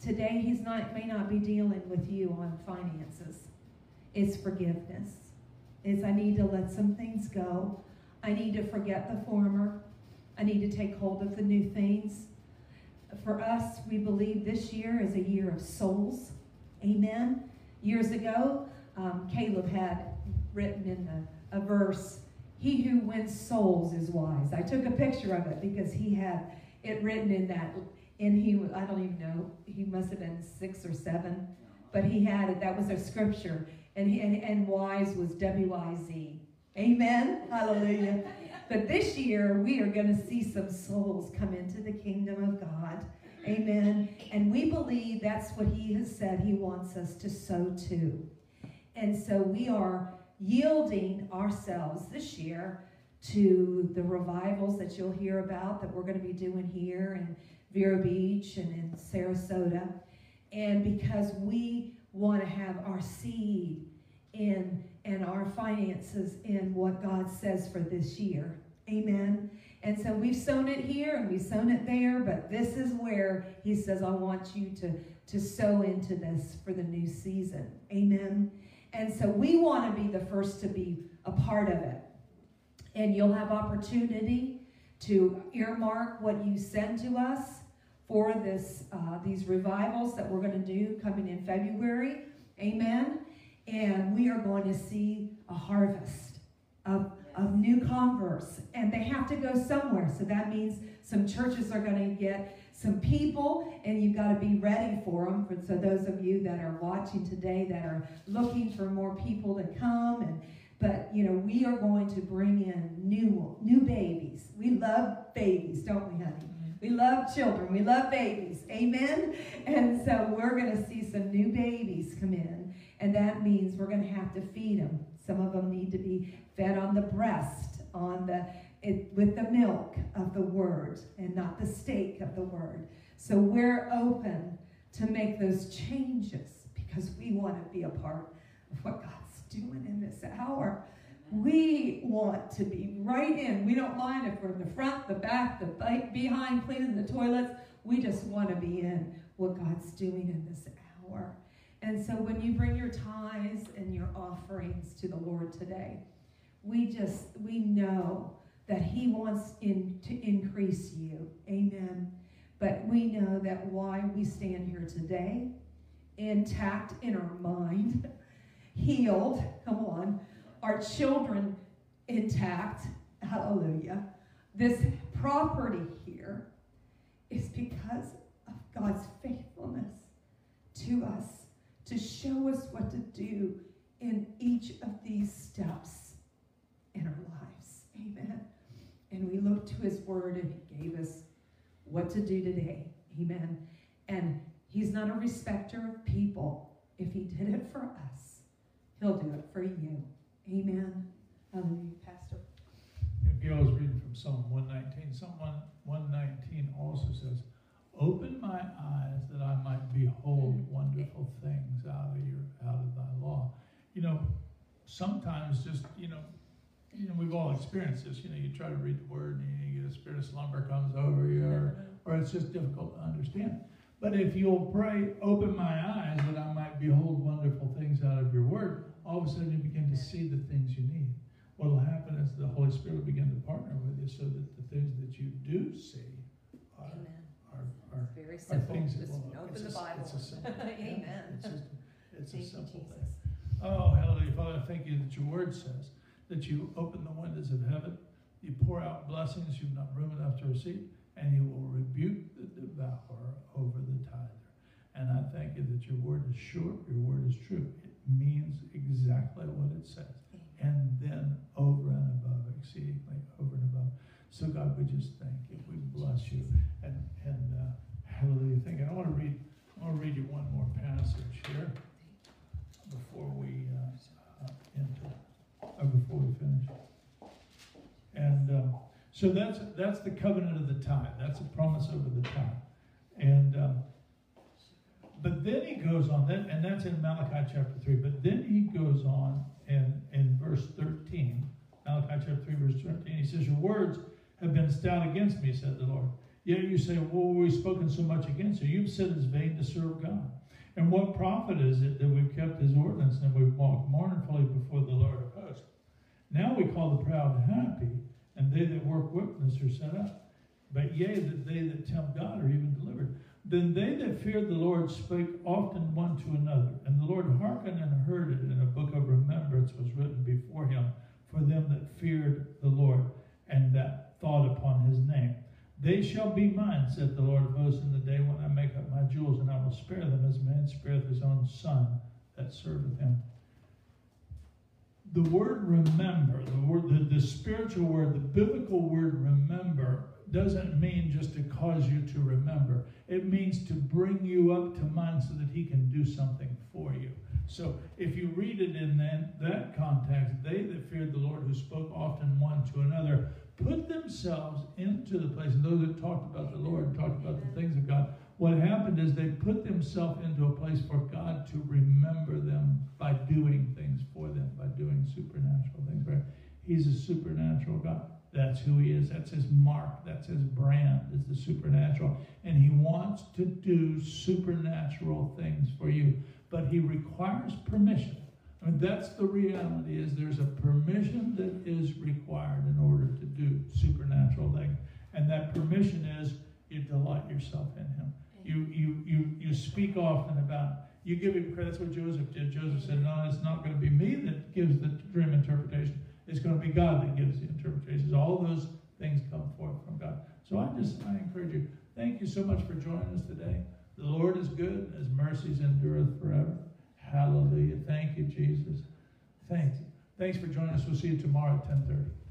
today he's may not be dealing with you on finances. It's forgiveness. It's I need to let some things go. I need to forget the former. I need to take hold of the new things. For us, we believe this year is a year of souls. Amen. Years ago, Caleb had written in a verse, he who wins souls is wise. I took a picture of it because he had it written in that, and I don't even know, he must have been 6 or 7, but he had it. That was a scripture, and wise was W-I-Z. Amen. Hallelujah. But this year, we are going to see some souls come into the kingdom of God. Amen. And we believe that's what he has said he wants us to sow to. And so we are yielding ourselves this year to the revivals that you'll hear about that we're going to be doing here in Vero Beach and in Sarasota. And because we want to have our seed in and our finances in what God says for this year. Amen. And so we've sown it here and we've sown it there, but this is where he says, I want you to sow into this for the new season. Amen. And so we want to be the first to be a part of it. And you'll have opportunity to earmark what you send to us for this these revivals that we're going to do coming in February. Amen. And we are going to see a harvest of new converts. And they have to go somewhere. So that means some churches are going to get some people, and you've got to be ready for them. So those of you that are watching today that are looking for more people to come, but you know, we are going to bring in new babies. We love babies, don't we, honey? We love children. We love babies. Amen? And so we're going to see some new babies come in. And that means we're going to have to feed them. Some of them need to be fed on the breast, with the milk of the word and not the steak of the word. So we're open to make those changes because we want to be a part of what God's doing in this hour. We want to be right in. We don't mind if we're in the front, the back, the behind, cleaning the toilets. We just want to be in what God's doing in this hour. And so when you bring your tithes and your offerings to the Lord today, we know that he wants to increase you. Amen. But we know that why we stand here today, intact in our mind, healed, come on, our children intact, hallelujah. This property here is because of God's faithfulness to us, to show us what to do in each of these steps in our lives. Amen. And we look to his word, and he gave us what to do today. Amen. And he's not a respecter of people. If he did it for us, he'll do it for you. Amen. Hallelujah, Pastor. Gail was reading from Psalm 119. Psalm 119 also says, open my eyes that I might behold wonderful things out of thy law. You know, sometimes just, you know, we've all experienced this. You know, you try to read the word and you get a spirit of slumber comes over you, or or it's just difficult to understand. But if you'll pray, open my eyes that I might behold wonderful things out of your word, all of a sudden you begin to see the things you need. What will happen is the Holy Spirit will begin to partner with you so that the things that you do see are very simple. Things that just open the Bible. It's a simple Amen. Yeah, it's a simple thing. Oh, hallelujah. Father, thank you that your word says that you open the windows of heaven, you pour out blessings you've not room enough to receive, and you will rebuke the devourer over the tither. And I thank you that your word is sure, your word is true. It means exactly what it says. And then over and above, exceedingly over and above. So God, we just thank you. We bless you. And hallelujah. Thank you. I want to read you one more passage here before we finish. And so that's the covenant of the tithe. That's a promise over the tithe. But then he goes on, and that's in Malachi chapter 3. But then he goes on in verse 13, Malachi chapter 3, verse 13. He says, your words have been stout against me, said the Lord. Yet you say, well, we've spoken so much against you. You've said it's vain to serve God. And what profit is it that we've kept his ordinance and we've walked mournfully before the Lord of hosts? Now we call the proud happy, and they that work wickedness are set up. But yea, that they that tempt God are even delivered. Then they that feared the Lord spake often one to another, and the Lord hearkened and heard it, and a book of remembrance was written before him for them that feared the Lord, and that thought upon his name. They shall be mine, said the Lord of hosts, in the day when I make up my jewels, and I will spare them as man spareth his own son that serveth him. The word remember, the spiritual word, the biblical word remember, doesn't mean just to cause you to remember. It means to bring you up to mind so that he can do something for you. So if you read it in that context, they that feared the Lord who spoke often one to another, put themselves into the place. And those that talked about the Lord, talked about the things of God, what happened is they put themselves into a place for God to remember them by doing things for them, by doing supernatural things. Right? He's a supernatural God. That's who he is. That's his mark. That's his brand, is the supernatural. And he wants to do supernatural things for you, but he requires permission. I mean, that's the reality, is there's a permission that is required in order to do supernatural things. And that permission is you delight yourself in him. You speak often about it. You give him credit. That's what Joseph did. Joseph said, no, it's not going to be me that gives the dream interpretation. It's going to be God that gives the interpretations. All those things come forth from God. So I encourage you, thank you so much for joining us today. The Lord is good, and his mercies endureth forever. Hallelujah. Thank you, Jesus. Thank you. Thanks for joining us. We'll see you tomorrow at 10:30.